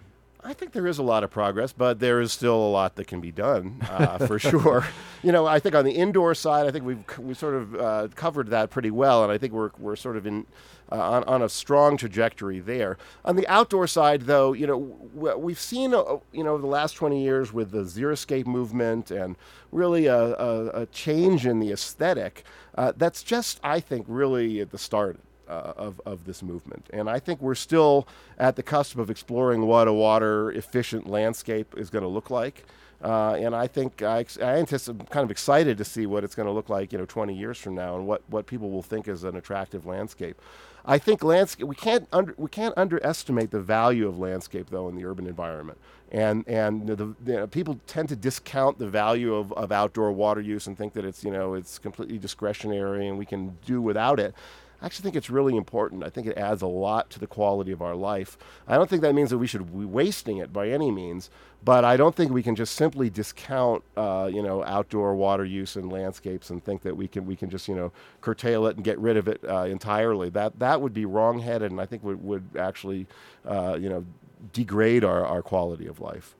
I think there is a lot of progress, but there is still a lot that can be done, uh, for sure. You know, I think on the indoor side, I think we've we sort of uh, covered that pretty well, and I think we're we're sort of in uh, on on a strong trajectory there. On the outdoor side, though, you know, w- we've seen uh, you know over the last twenty years with the xeriscape movement and really a, a, a change in the aesthetic. Uh, that's just, I think, really at the start Uh, of, of this movement. And I think we're still at the cusp of exploring what a water efficient landscape is going to look like. Uh, and I think I, I anticipate, I'm kind of excited to see what it's going to look like, you know, twenty years from now, and what, what people will think is an attractive landscape. I think landscape we can't under, we can't underestimate the value of landscape though in the urban environment, And and the, the, people tend to discount the value of, of outdoor water use and think that it's, you know, it's completely discretionary and we can do without it. I actually think it's really important. I think it adds a lot to the quality of our life. I don't think that means that we should be wasting it by any means, but I don't think we can just simply discount, uh, you know, outdoor water use and landscapes and think that we can we can just, you know, curtail it and get rid of it uh, entirely. That that would be wrongheaded, and I think would would actually, uh, you know, degrade our, our quality of life.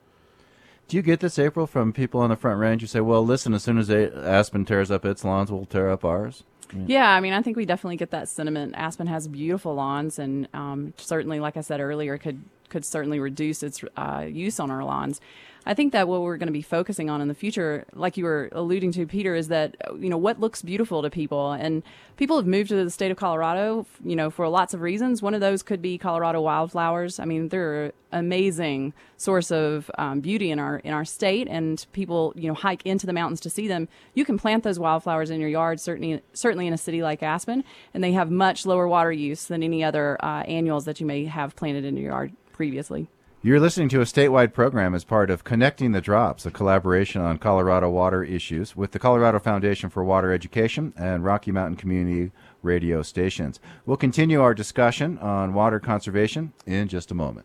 Do you get this, April, from people on the Front Range who say, well, listen, as soon as Aspen tears up its lawns, we'll tear up ours? Yeah, I mean, I think we definitely get that sentiment. Aspen has beautiful lawns, and um, certainly, like I said earlier, could could certainly reduce its uh, use on our lawns. I think that what we're going to be focusing on in the future, like you were alluding to, Peter, is that, you know, what looks beautiful to people. And people have moved to the state of Colorado, you know, for lots of reasons. One of those could be Colorado wildflowers. I mean, they're an amazing source of um, beauty in our in our state, and people, you know, hike into the mountains to see them. You can plant those wildflowers in your yard, certainly certainly in a city like Aspen, and they have much lower water use than any other uh, annuals that you may have planted in your yard previously. You're listening to a statewide program as part of Connecting the Drops, a collaboration on Colorado water issues with the Colorado Foundation for Water Education and Rocky Mountain Community Radio stations. We'll continue our discussion on water conservation in just a moment.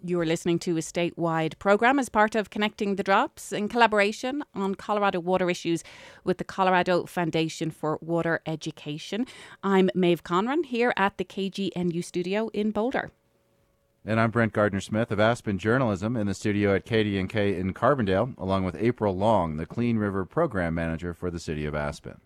You're listening to a statewide program as part of Connecting the Drops in collaboration on Colorado water issues with the Colorado Foundation for Water Education. I'm Maeve Conran here at the K G N U studio in Boulder. And I'm Brent Gardner-Smith of Aspen Journalism in the studio at K D N K in Carbondale, along with April Long, the Clean River Program Manager for the City of Aspen.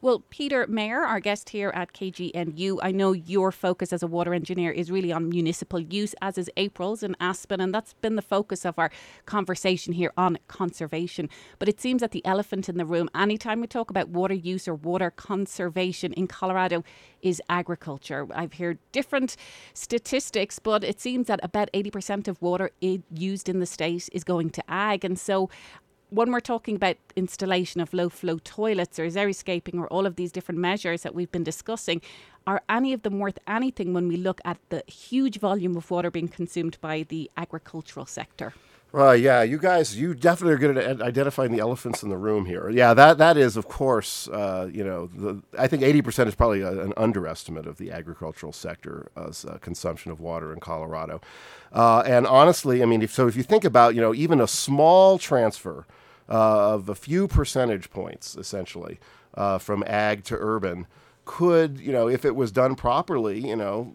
Well, Peter Mayer, our guest here at K G N U, I know your focus as a water engineer is really on municipal use, as is April's in Aspen, and that's been the focus of our conversation here on conservation. But it seems that the elephant in the room, anytime we talk about water use or water conservation in Colorado, is agriculture. I've heard different statistics, but it seems that about eighty percent of water used in the state is going to ag, and so when we're talking about installation of low-flow toilets or xeriscaping or all of these different measures that we've been discussing, are any of them worth anything when we look at the huge volume of water being consumed by the agricultural sector? Well, uh, yeah, you guys, you definitely are good at identifying the elephants in the room here. Yeah, that that is, of course, uh, you know, the, I think eighty percent is probably a, an underestimate of the agricultural sector as uh, consumption of water in Colorado. Uh, and honestly, I mean, if, so if you think about, you know, even a small transfer Uh, of a few percentage points, essentially, uh, from ag to urban could, you know, if it was done properly, you know,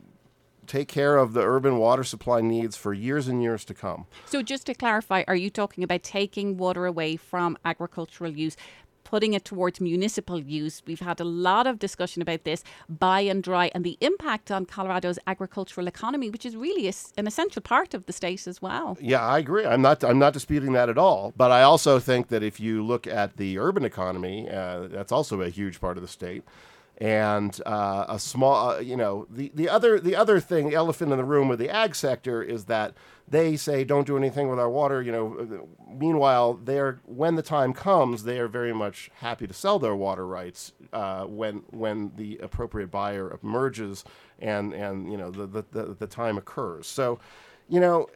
take care of the urban water supply needs for years and years to come. So just to clarify, are you talking about taking water away from agricultural use, putting it towards municipal use? We've had a lot of discussion about this, buy and dry, and the impact on Colorado's agricultural economy, which is really a, an essential part of the state as well. Yeah, I agree. I'm not I'm not disputing that at all. But I also think that if you look at the urban economy, uh, that's also a huge part of the state. And uh, a small, uh, you know, the, the other the other thing, elephant in the room with the ag sector is that they say don't do anything with our water. You know, meanwhile, they're when the time comes, they are very much happy to sell their water rights uh, when when the appropriate buyer emerges and and you know the the, the, the time occurs. So, you know.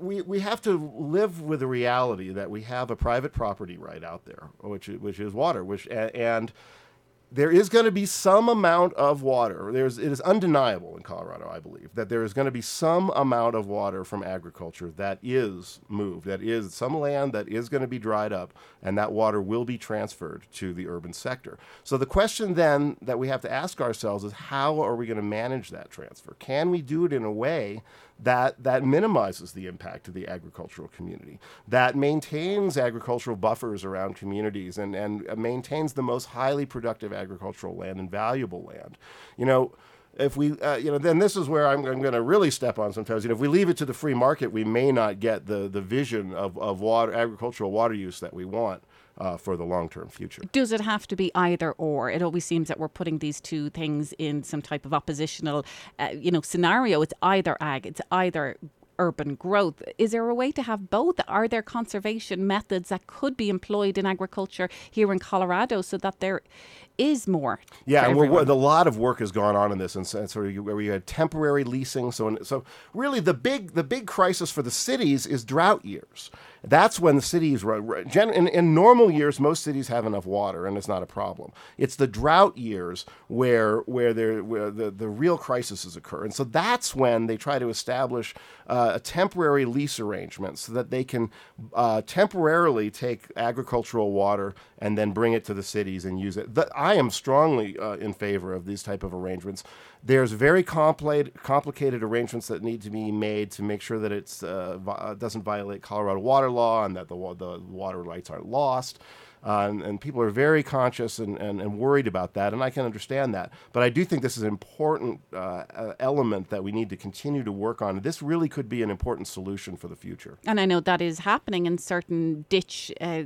We we have to live with the reality that we have a private property right out there, which which is water, which and. and there is going to be some amount of water. There's, it is undeniable in Colorado, I believe, that there is going to be some amount of water from agriculture that is moved, that is some land that is going to be dried up, and that water will be transferred to the urban sector. So the question then that we have to ask ourselves is, how are we going to manage that transfer? Can we do it in a way that that minimizes the impact to the agricultural community, that maintains agricultural buffers around communities, and, and maintains the most highly productive agricultural land and valuable land? You know, if we, uh, you know, then this is where I'm, I'm going to really step on sometimes. You know, if we leave it to the free market, we may not get the, the vision of, of water, agricultural water use that we want Uh, for the long-term future. Does it have to be either or? It always seems that we're putting these two things in some type of oppositional, uh, you know, scenario. It's either ag, it's either urban growth. Is there a way to have both? Are there conservation methods that could be employed in agriculture here in Colorado so that there is more? Yeah, and we're, we're, a lot of work has gone on in this, and, and sort of where we had temporary leasing. So, in, so really, the big the big crisis for the cities is drought years. That's when the cities run. In, in normal years, most cities have enough water, and it's not a problem. It's the drought years where where, there, where the the real crises occur, and so that's when they try to establish uh, a temporary lease arrangement so that they can uh, temporarily take agricultural water and then bring it to the cities and use it. The, I am strongly uh, in favor of these type of arrangements. There's very compli- complicated arrangements that need to be made to make sure that it uh, vi- doesn't violate Colorado water law and that the, wa- the water rights aren't lost. Uh, and, and people are very conscious and, and, and worried about that, and I can understand that. But I do think this is an important uh, element that we need to continue to work on. This really could be an important solution for the future. And I know that is happening in certain ditch uh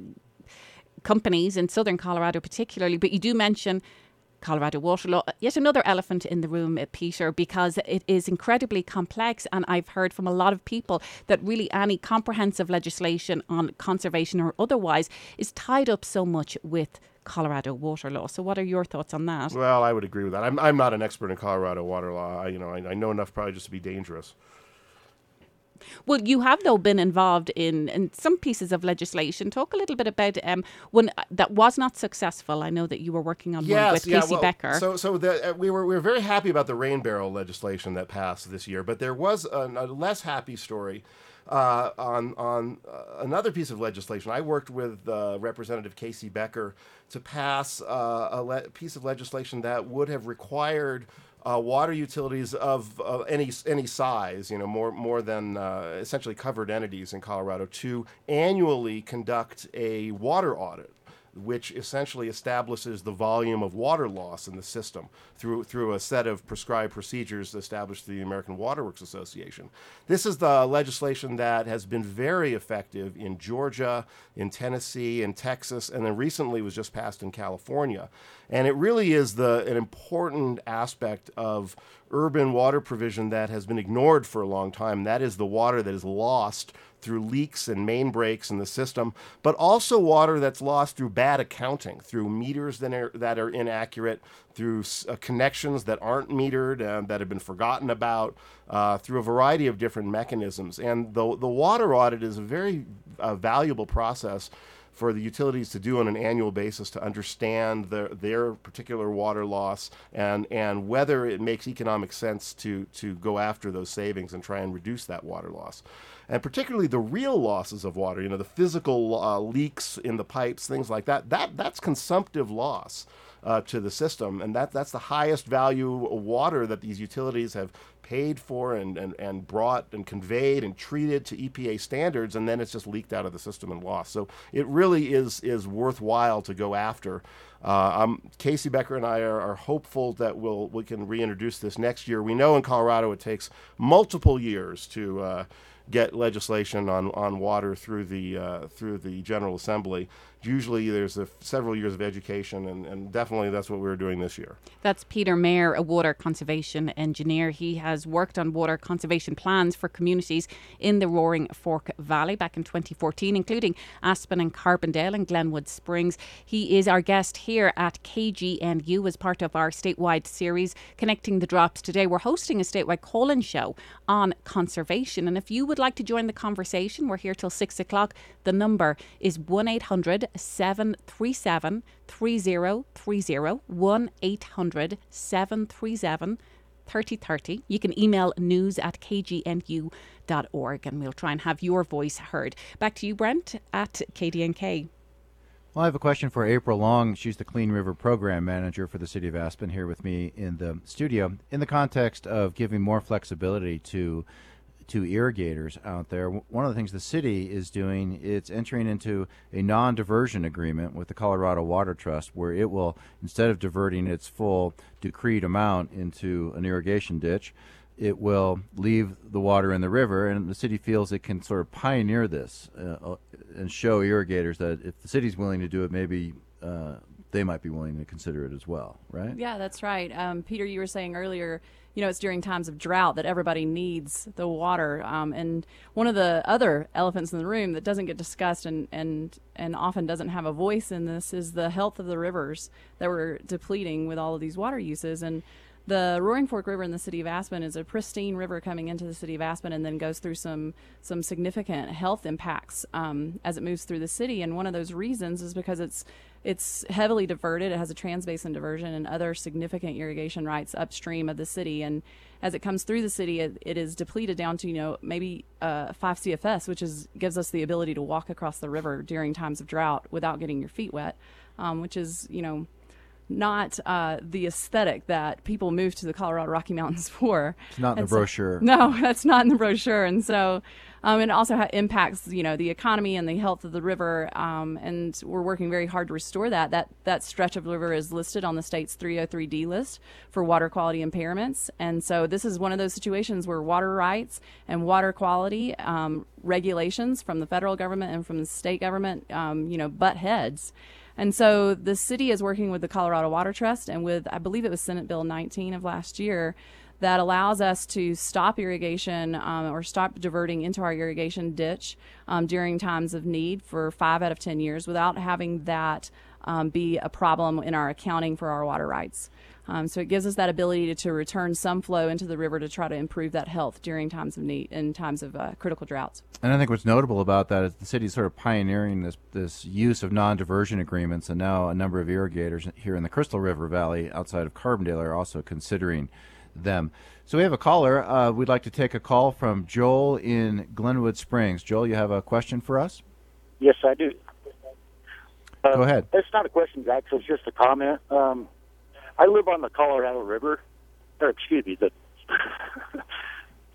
companies in southern Colorado particularly, but you do mention Colorado water law, yet another elephant in the room, Peter, because it is incredibly complex, and I've heard from a lot of people that really any comprehensive legislation on conservation or otherwise is tied up so much with Colorado water law. So what are your thoughts on that? Well, I would agree with that. I'm, I'm not an expert in Colorado water law. I, you know, I, I know enough probably just to be dangerous. Well, you have, though, been involved in, in some pieces of legislation. Talk a little bit about um, one that was not successful. I know that you were working on yes, one with yeah, Casey well, Becker. So, so the, uh, we were we were very happy about the rain barrel legislation that passed this year, but there was a, a less happy story uh, on on uh, another piece of legislation. I worked with uh, Representative Casey Becker to pass uh, a le- piece of legislation that would have required Uh, water utilities of uh, any any size, you know, more more than uh, essentially covered entities in Colorado, to annually conduct a water audit, which essentially establishes the volume of water loss in the system through through a set of prescribed procedures established through the American Water Works Association. This is the legislation that has been very effective in Georgia, in Tennessee, in Texas, and then recently was just passed in California. And it really is the an important aspect of urban water provision that has been ignored for a long time. That is the water that is lost through leaks and main breaks in the system, but also water that's lost through bad accounting, through meters that are, that are inaccurate, through uh, connections that aren't metered, uh, that have been forgotten about, uh, through a variety of different mechanisms. And the, the water audit is a very uh, valuable process for the utilities to do on an annual basis to understand their, their particular water loss and, and whether it makes economic sense to, to go after those savings and try and reduce that water loss. And particularly the real losses of water, you know, the physical uh, leaks in the pipes, things like that, that that's consumptive loss uh, to the system. And that that's the highest value water that these utilities have paid for and, and, and brought and conveyed and treated to E P A standards, and then it's just leaked out of the system and lost. So it really is is worthwhile to go after. Uh, um, Casey Becker and I are, are hopeful that we'll we can reintroduce this next year. We know in Colorado it takes multiple years to uh, get legislation on, on water through the uh, through the General Assembly. Usually there's a f- several years of education, and, and definitely that's what we were doing this year. That's Peter Mayer, a water conservation engineer. He has worked on water conservation plans for communities in the Roaring Fork Valley back in twenty fourteen, including Aspen and Carbondale and Glenwood Springs. He is our guest here at K G N U as part of our statewide series, Connecting the Drops. Today we're hosting a statewide call-in show on conservation, and if you would would like to join the conversation, we're here till six o'clock. The number is one eight hundred seven three seven three oh three oh, one eight hundred seven three seven three oh three oh. You can email news at k g n u dot org and we'll try and have your voice heard. Back to you, Brent, at K D N K. Well, I have a question for April Long. She's the Clean River Program Manager for the City of Aspen, here with me in the studio. In the context of giving more flexibility to to irrigators out there, one of the things the city is doing, it's entering into a non-diversion agreement with the Colorado Water Trust, where it will, instead of diverting its full decreed amount into an irrigation ditch, it will leave the water in the river, and the city feels it can sort of pioneer this uh, and show irrigators that if the city's willing to do it, maybe uh, they might be willing to consider it as well, right? Yeah, that's right. Um, Peter, you were saying earlier, you know, it's during times of drought that everybody needs the water. Um, and one of the other elephants in the room that doesn't get discussed and, and, and often doesn't have a voice in this is the health of the rivers that we're depleting with all of these water uses. And the Roaring Fork River in the city of Aspen is a pristine river coming into the city of Aspen, and then goes through some some significant health impacts um, as it moves through the city. And one of those reasons is because it's it's heavily diverted. It has a trans-basin diversion and other significant irrigation rights upstream of the city. And as it comes through the city, it, it is depleted down to, you know, maybe uh, five C F S, which is gives us the ability to walk across the river during times of drought without getting your feet wet, um, which is, you know, not uh, the aesthetic that people move to the Colorado Rocky Mountains for. It's not in and the so, brochure. No, that's not in the brochure. And so um, it also ha- impacts, you know, the economy and the health of the river. Um, and we're working very hard to restore that. That that stretch of river is listed on the state's three oh three D list for water quality impairments. And so this is one of those situations where water rights and water quality um, regulations from the federal government and from the state government, um, you know, butt heads. And so the city is working with the Colorado Water Trust and with, I believe it was Senate Bill nineteen of last year, that allows us to stop irrigation um, or stop diverting into our irrigation ditch um, during times of need for five out of ten years without having that um, be a problem in our accounting for our water rights. Um, so it gives us that ability to, to return some flow into the river to try to improve that health during times of need and times of uh, critical droughts. And I think what's notable about that is the city's sort of pioneering this this use of non-diversion agreements, and now a number of irrigators here in the Crystal River Valley outside of Carbondale are also considering them. So we have a caller. Uh, we'd like to take a call from Joel in Glenwood Springs. Joel, you have a question for us? Yes, I do. Uh, Go ahead. It's not a question, Zach. It's just a comment. Um, I live on the Colorado River, or excuse me, the,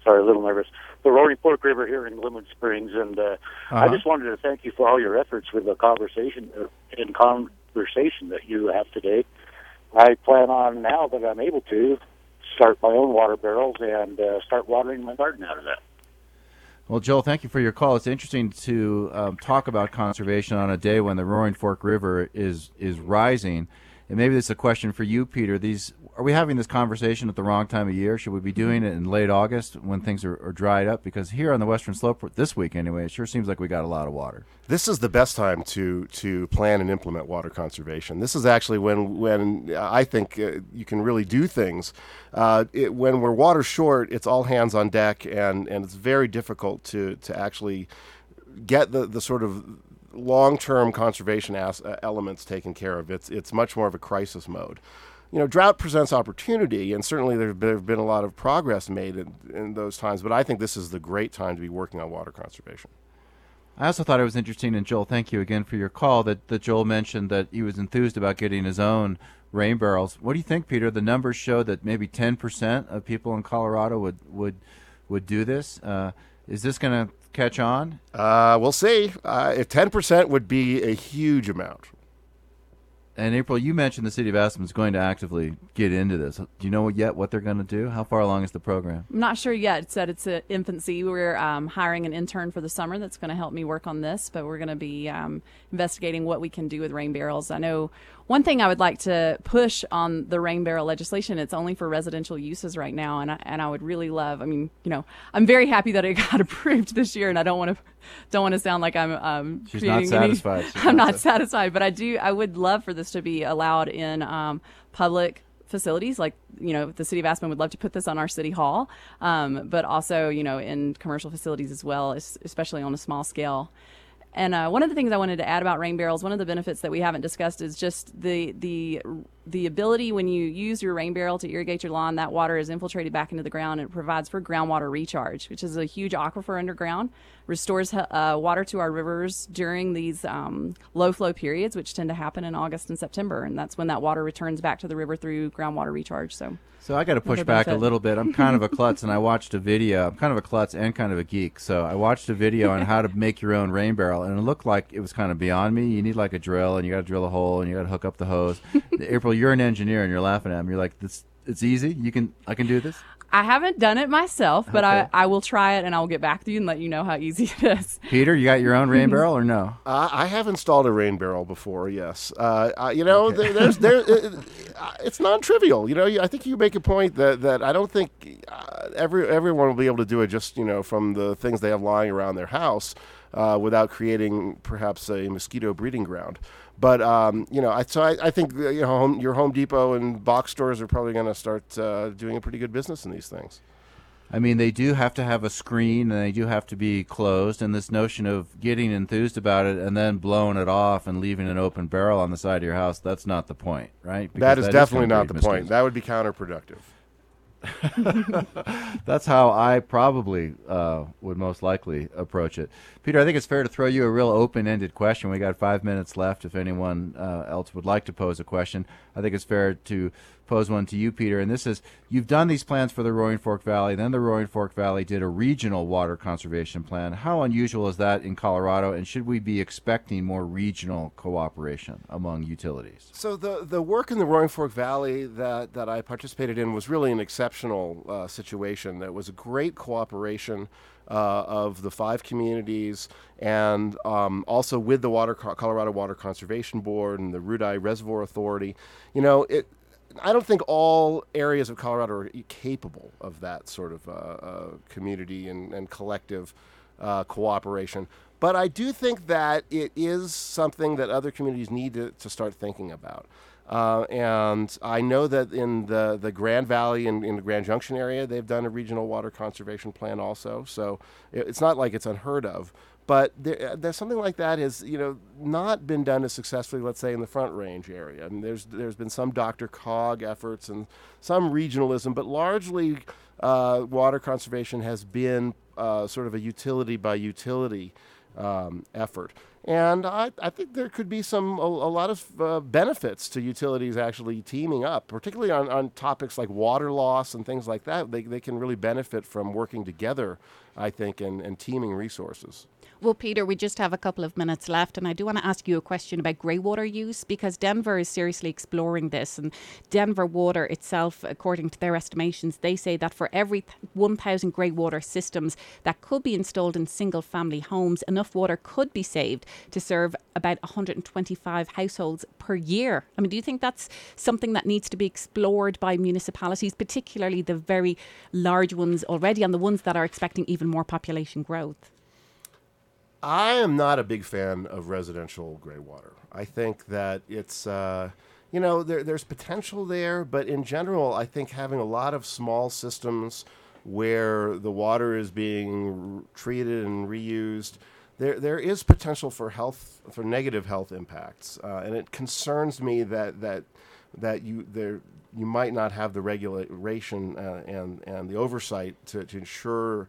sorry, a little nervous, the Roaring Fork River here in Glenwood Springs, and uh, uh-huh. I just wanted to thank you for all your efforts with the conversation uh, in conversation that you have today. I plan on, now that I'm able to, start my own water barrels and uh, start watering my garden out of that. Well, Joel, thank you for your call. It's interesting to um, talk about conservation on a day when the Roaring Fork River is is rising. And maybe this is a question for you, Peter. These are we having this conversation at the wrong time of year? Should we be doing it in late August when things are, are dried up? Because here on the Western Slope, this week anyway, it sure seems like we got a lot of water. This is the best time to to plan and implement water conservation. This is actually when, when I think uh, you can really do things. Uh, it, when we're water short, it's all hands on deck, and, and it's very difficult to, to actually get the, the sort of long-term conservation as, uh, elements taken care of. It's it's much more of a crisis mode. You know, drought presents opportunity, and certainly there have been, been a lot of progress made in, in those times, but I think this is the great time to be working on water conservation. I also thought it was interesting, and Joel, thank you again for your call, that, that Joel mentioned that he was enthused about getting his own rain barrels. What do you think, Peter? The numbers show that maybe ten percent of people in Colorado would, would, would do this. Uh, is this going to catch on? Uh, we'll see. Uh, if ten percent would be a huge amount. And April, you mentioned the City of Aspen is going to actively get into this. Do you know yet what they're going to do? How far along is the program? I'm not sure yet. It's at its infancy. We're um, hiring an intern for the summer that's going to help me work on this, but we're going to be um, investigating what we can do with rain barrels. I know one thing I would like to push on the rain barrel legislation, it's only for residential uses right now, and I, and I would really love, I mean, you know, I'm very happy that it got approved this year, and I don't want to don't want to sound like I'm um, She's not satisfied. Any, She's I'm not satisfied. satisfied, but I do. I would love for this to be allowed in um, public facilities, like, you know, the city of Aspen would love to put this on our city hall, um, but also, you know, in commercial facilities as well, especially on a small scale. And uh, one of the things I wanted to add about rain barrels, one of the benefits that we haven't discussed is just the the the ability when you use your rain barrel to irrigate your lawn, that water is infiltrated back into the ground and it provides for groundwater recharge, which is a huge aquifer underground, restores uh, water to our rivers during these um, low flow periods, which tend to happen in August and September. And that's when that water returns back to the river through groundwater recharge. So so I got to push back a little bit. I'm kind of a klutz and I watched a video. I'm kind of a klutz and kind of a geek. So I watched a video on how to make your own rain barrel. And it looked like it was kind of beyond me. You need like a drill, and you got to drill a hole, and you got to hook up the hose. April, you're an engineer, and you're laughing at me. You're like, "This, it's easy. You can, I can do this." I haven't done it myself, but okay. I, I will try it, and I'll get back to you and let you know how easy it is. Peter, you got your own rain barrel or no? Uh, I have installed a rain barrel before. Yes, uh, uh, you know, okay. there, there's there. It, it's non-trivial. You know, I think you make a point that, that I don't think uh, every everyone will be able to do it just, you know, from the things they have lying around their house. Uh, without creating perhaps a mosquito breeding ground. But, um, you know, I, so I, I think you know, home, your Home Depot and box stores are probably going to start uh, doing a pretty good business in these things. I mean, they do have to have a screen, and they do have to be closed, and this notion of getting enthused about it and then blowing it off and leaving an open barrel on the side of your house, that's not the point, right? Because that is that definitely is not the mosquitoes. Point. That would be counterproductive. That's how I probably uh, would most likely approach it. Peter, I think it's fair to throw you a real open-ended question. We got five minutes left if anyone uh, else would like to pose a question. I think it's fair to pose one to you, Peter. And this is, you've done these plans for the Roaring Fork Valley. Then the Roaring Fork Valley did a regional water conservation plan. How unusual is that in Colorado? And should we be expecting more regional cooperation among utilities? So the, the work in the Roaring Fork Valley that, that I participated in was really an exceptional uh, situation. That was a great cooperation Uh, of the five communities, and um, also with the Water Co- Colorado Water Conservation Board and the Rudeye Reservoir Authority. You know, it, I don't think all areas of Colorado are capable of that sort of uh, uh, community and, and collective uh, cooperation. But I do think that it is something that other communities need to, to start thinking about. Uh, and I know that in the, the Grand Valley and in the Grand Junction area, they've done a regional water conservation plan also. So it, it's not like it's unheard of. But there, there's something like that has, you know, not been done as successfully, let's say, in the Front Range area. I mean, there's there's been some Doctor Cog efforts and some regionalism, but largely uh, water conservation has been uh, sort of a utility by utility um, effort. And I, I think there could be some a, a lot of uh, benefits to utilities actually teaming up, particularly on, on topics like water loss and things like that. They they can really benefit from working together, I think, and, and teaming resources. Well, Peter, we just have a couple of minutes left, and I do want to ask you a question about greywater use, because Denver is seriously exploring this. And Denver Water itself, according to their estimations, they say that for every one thousand greywater systems that could be installed in single-family homes, enough water could be saved to serve about one hundred twenty-five households per year. I mean, do you think that's something that needs to be explored by municipalities, particularly the very large ones already and the ones that are expecting even more population growth? I am not a big fan of residential greywater. I think that it's, uh, you know, there, there's potential there, but in general, I think having a lot of small systems where the water is being re- treated and reused, There, there is potential for health, for negative health impacts, uh, and it concerns me that that that you there you might not have the regulation uh, and and the oversight to, to ensure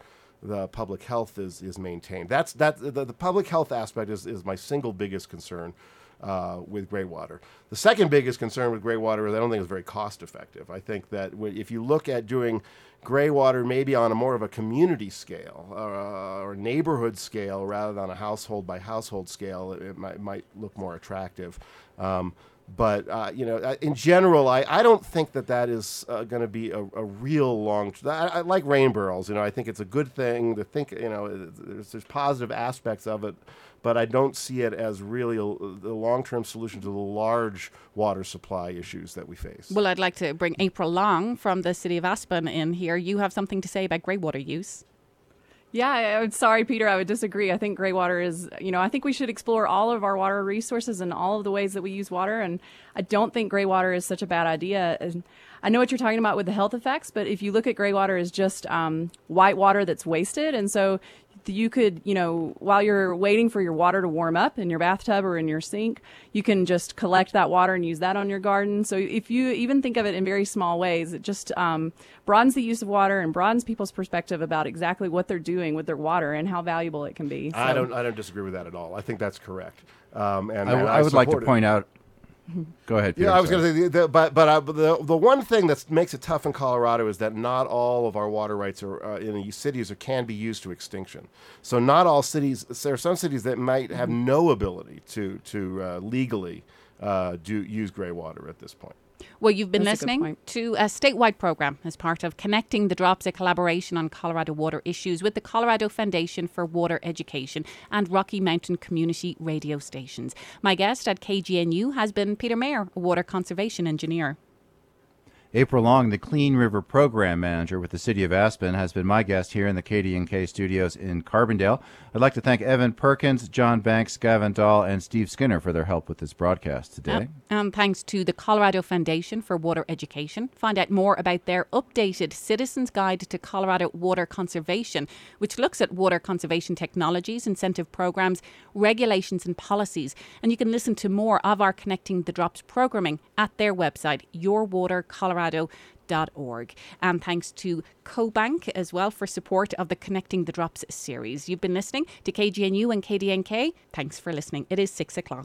the public health is, is maintained. That's that the, the public health aspect is, is my single biggest concern uh, with greywater. The second biggest concern with greywater is I don't think it's very cost effective. I think that w- if you look at doing greywater maybe on a more of a community scale uh, or neighborhood scale rather than a household by household scale, it, it might, might look more attractive. Um, but, uh, you know, in general, I, I don't think that that is uh, going to be a, a real long... Tr- I, I like rain barrels. You know, I think it's a good thing to think, you know, there's, there's positive aspects of it, but I don't see it as really a, the long-term solution to the large water supply issues that we face. Well, I'd like to bring April Long from the City of Aspen in here. You have something to say about greywater use. Yeah, I'm sorry, Peter, I would disagree. I think gray water is, you know, I think we should explore all of our water resources and all of the ways that we use water. And I don't think gray water is such a bad idea. And I know what you're talking about with the health effects, but if you look at gray water as just um, white water that's wasted, and so you could, you know, while you're waiting for your water to warm up in your bathtub or in your sink, you can just collect that water and use that on your garden. So if you even think of it in very small ways, it just um, broadens the use of water and broadens people's perspective about exactly what they're doing with their water and how valuable it can be. So. I don't, I don't disagree with that at all. I think that's correct. Um, and I, and I, I would like to it. point out. Go ahead, Peter. Yeah, I was going to say, the, but but I, the the one thing that makes it tough in Colorado is that not all of our water rights are uh, in the cities or can be used to extinction. So not all cities. There are some cities that might have no ability to to uh, legally uh, do use gray water at this point. Well, you've been That's listening a to a statewide program as part of Connecting the Drops, a collaboration on Colorado water issues with the Colorado Foundation for Water Education and Rocky Mountain Community Radio Stations. My guest at K G N U has been Peter Mayer, a water conservation engineer. April Long, the Clean River Program Manager with the City of Aspen, has been my guest here in the K D N K studios in Carbondale. I'd like to thank Evan Perkins, John Banks, Gavin Dahl, and Steve Skinner for their help with this broadcast today. Uh, um, thanks to the Colorado Foundation for Water Education. Find out more about their updated Citizen's Guide to Colorado Water Conservation, which looks at water conservation technologies, incentive programs, regulations, and policies. And you can listen to more of our Connecting the Drops programming at their website, your water colorado dot org. And thanks to CoBank as well for support of the Connecting the Drops series. You've been listening to K G N U and K D N K. Thanks for listening. It is six o'clock.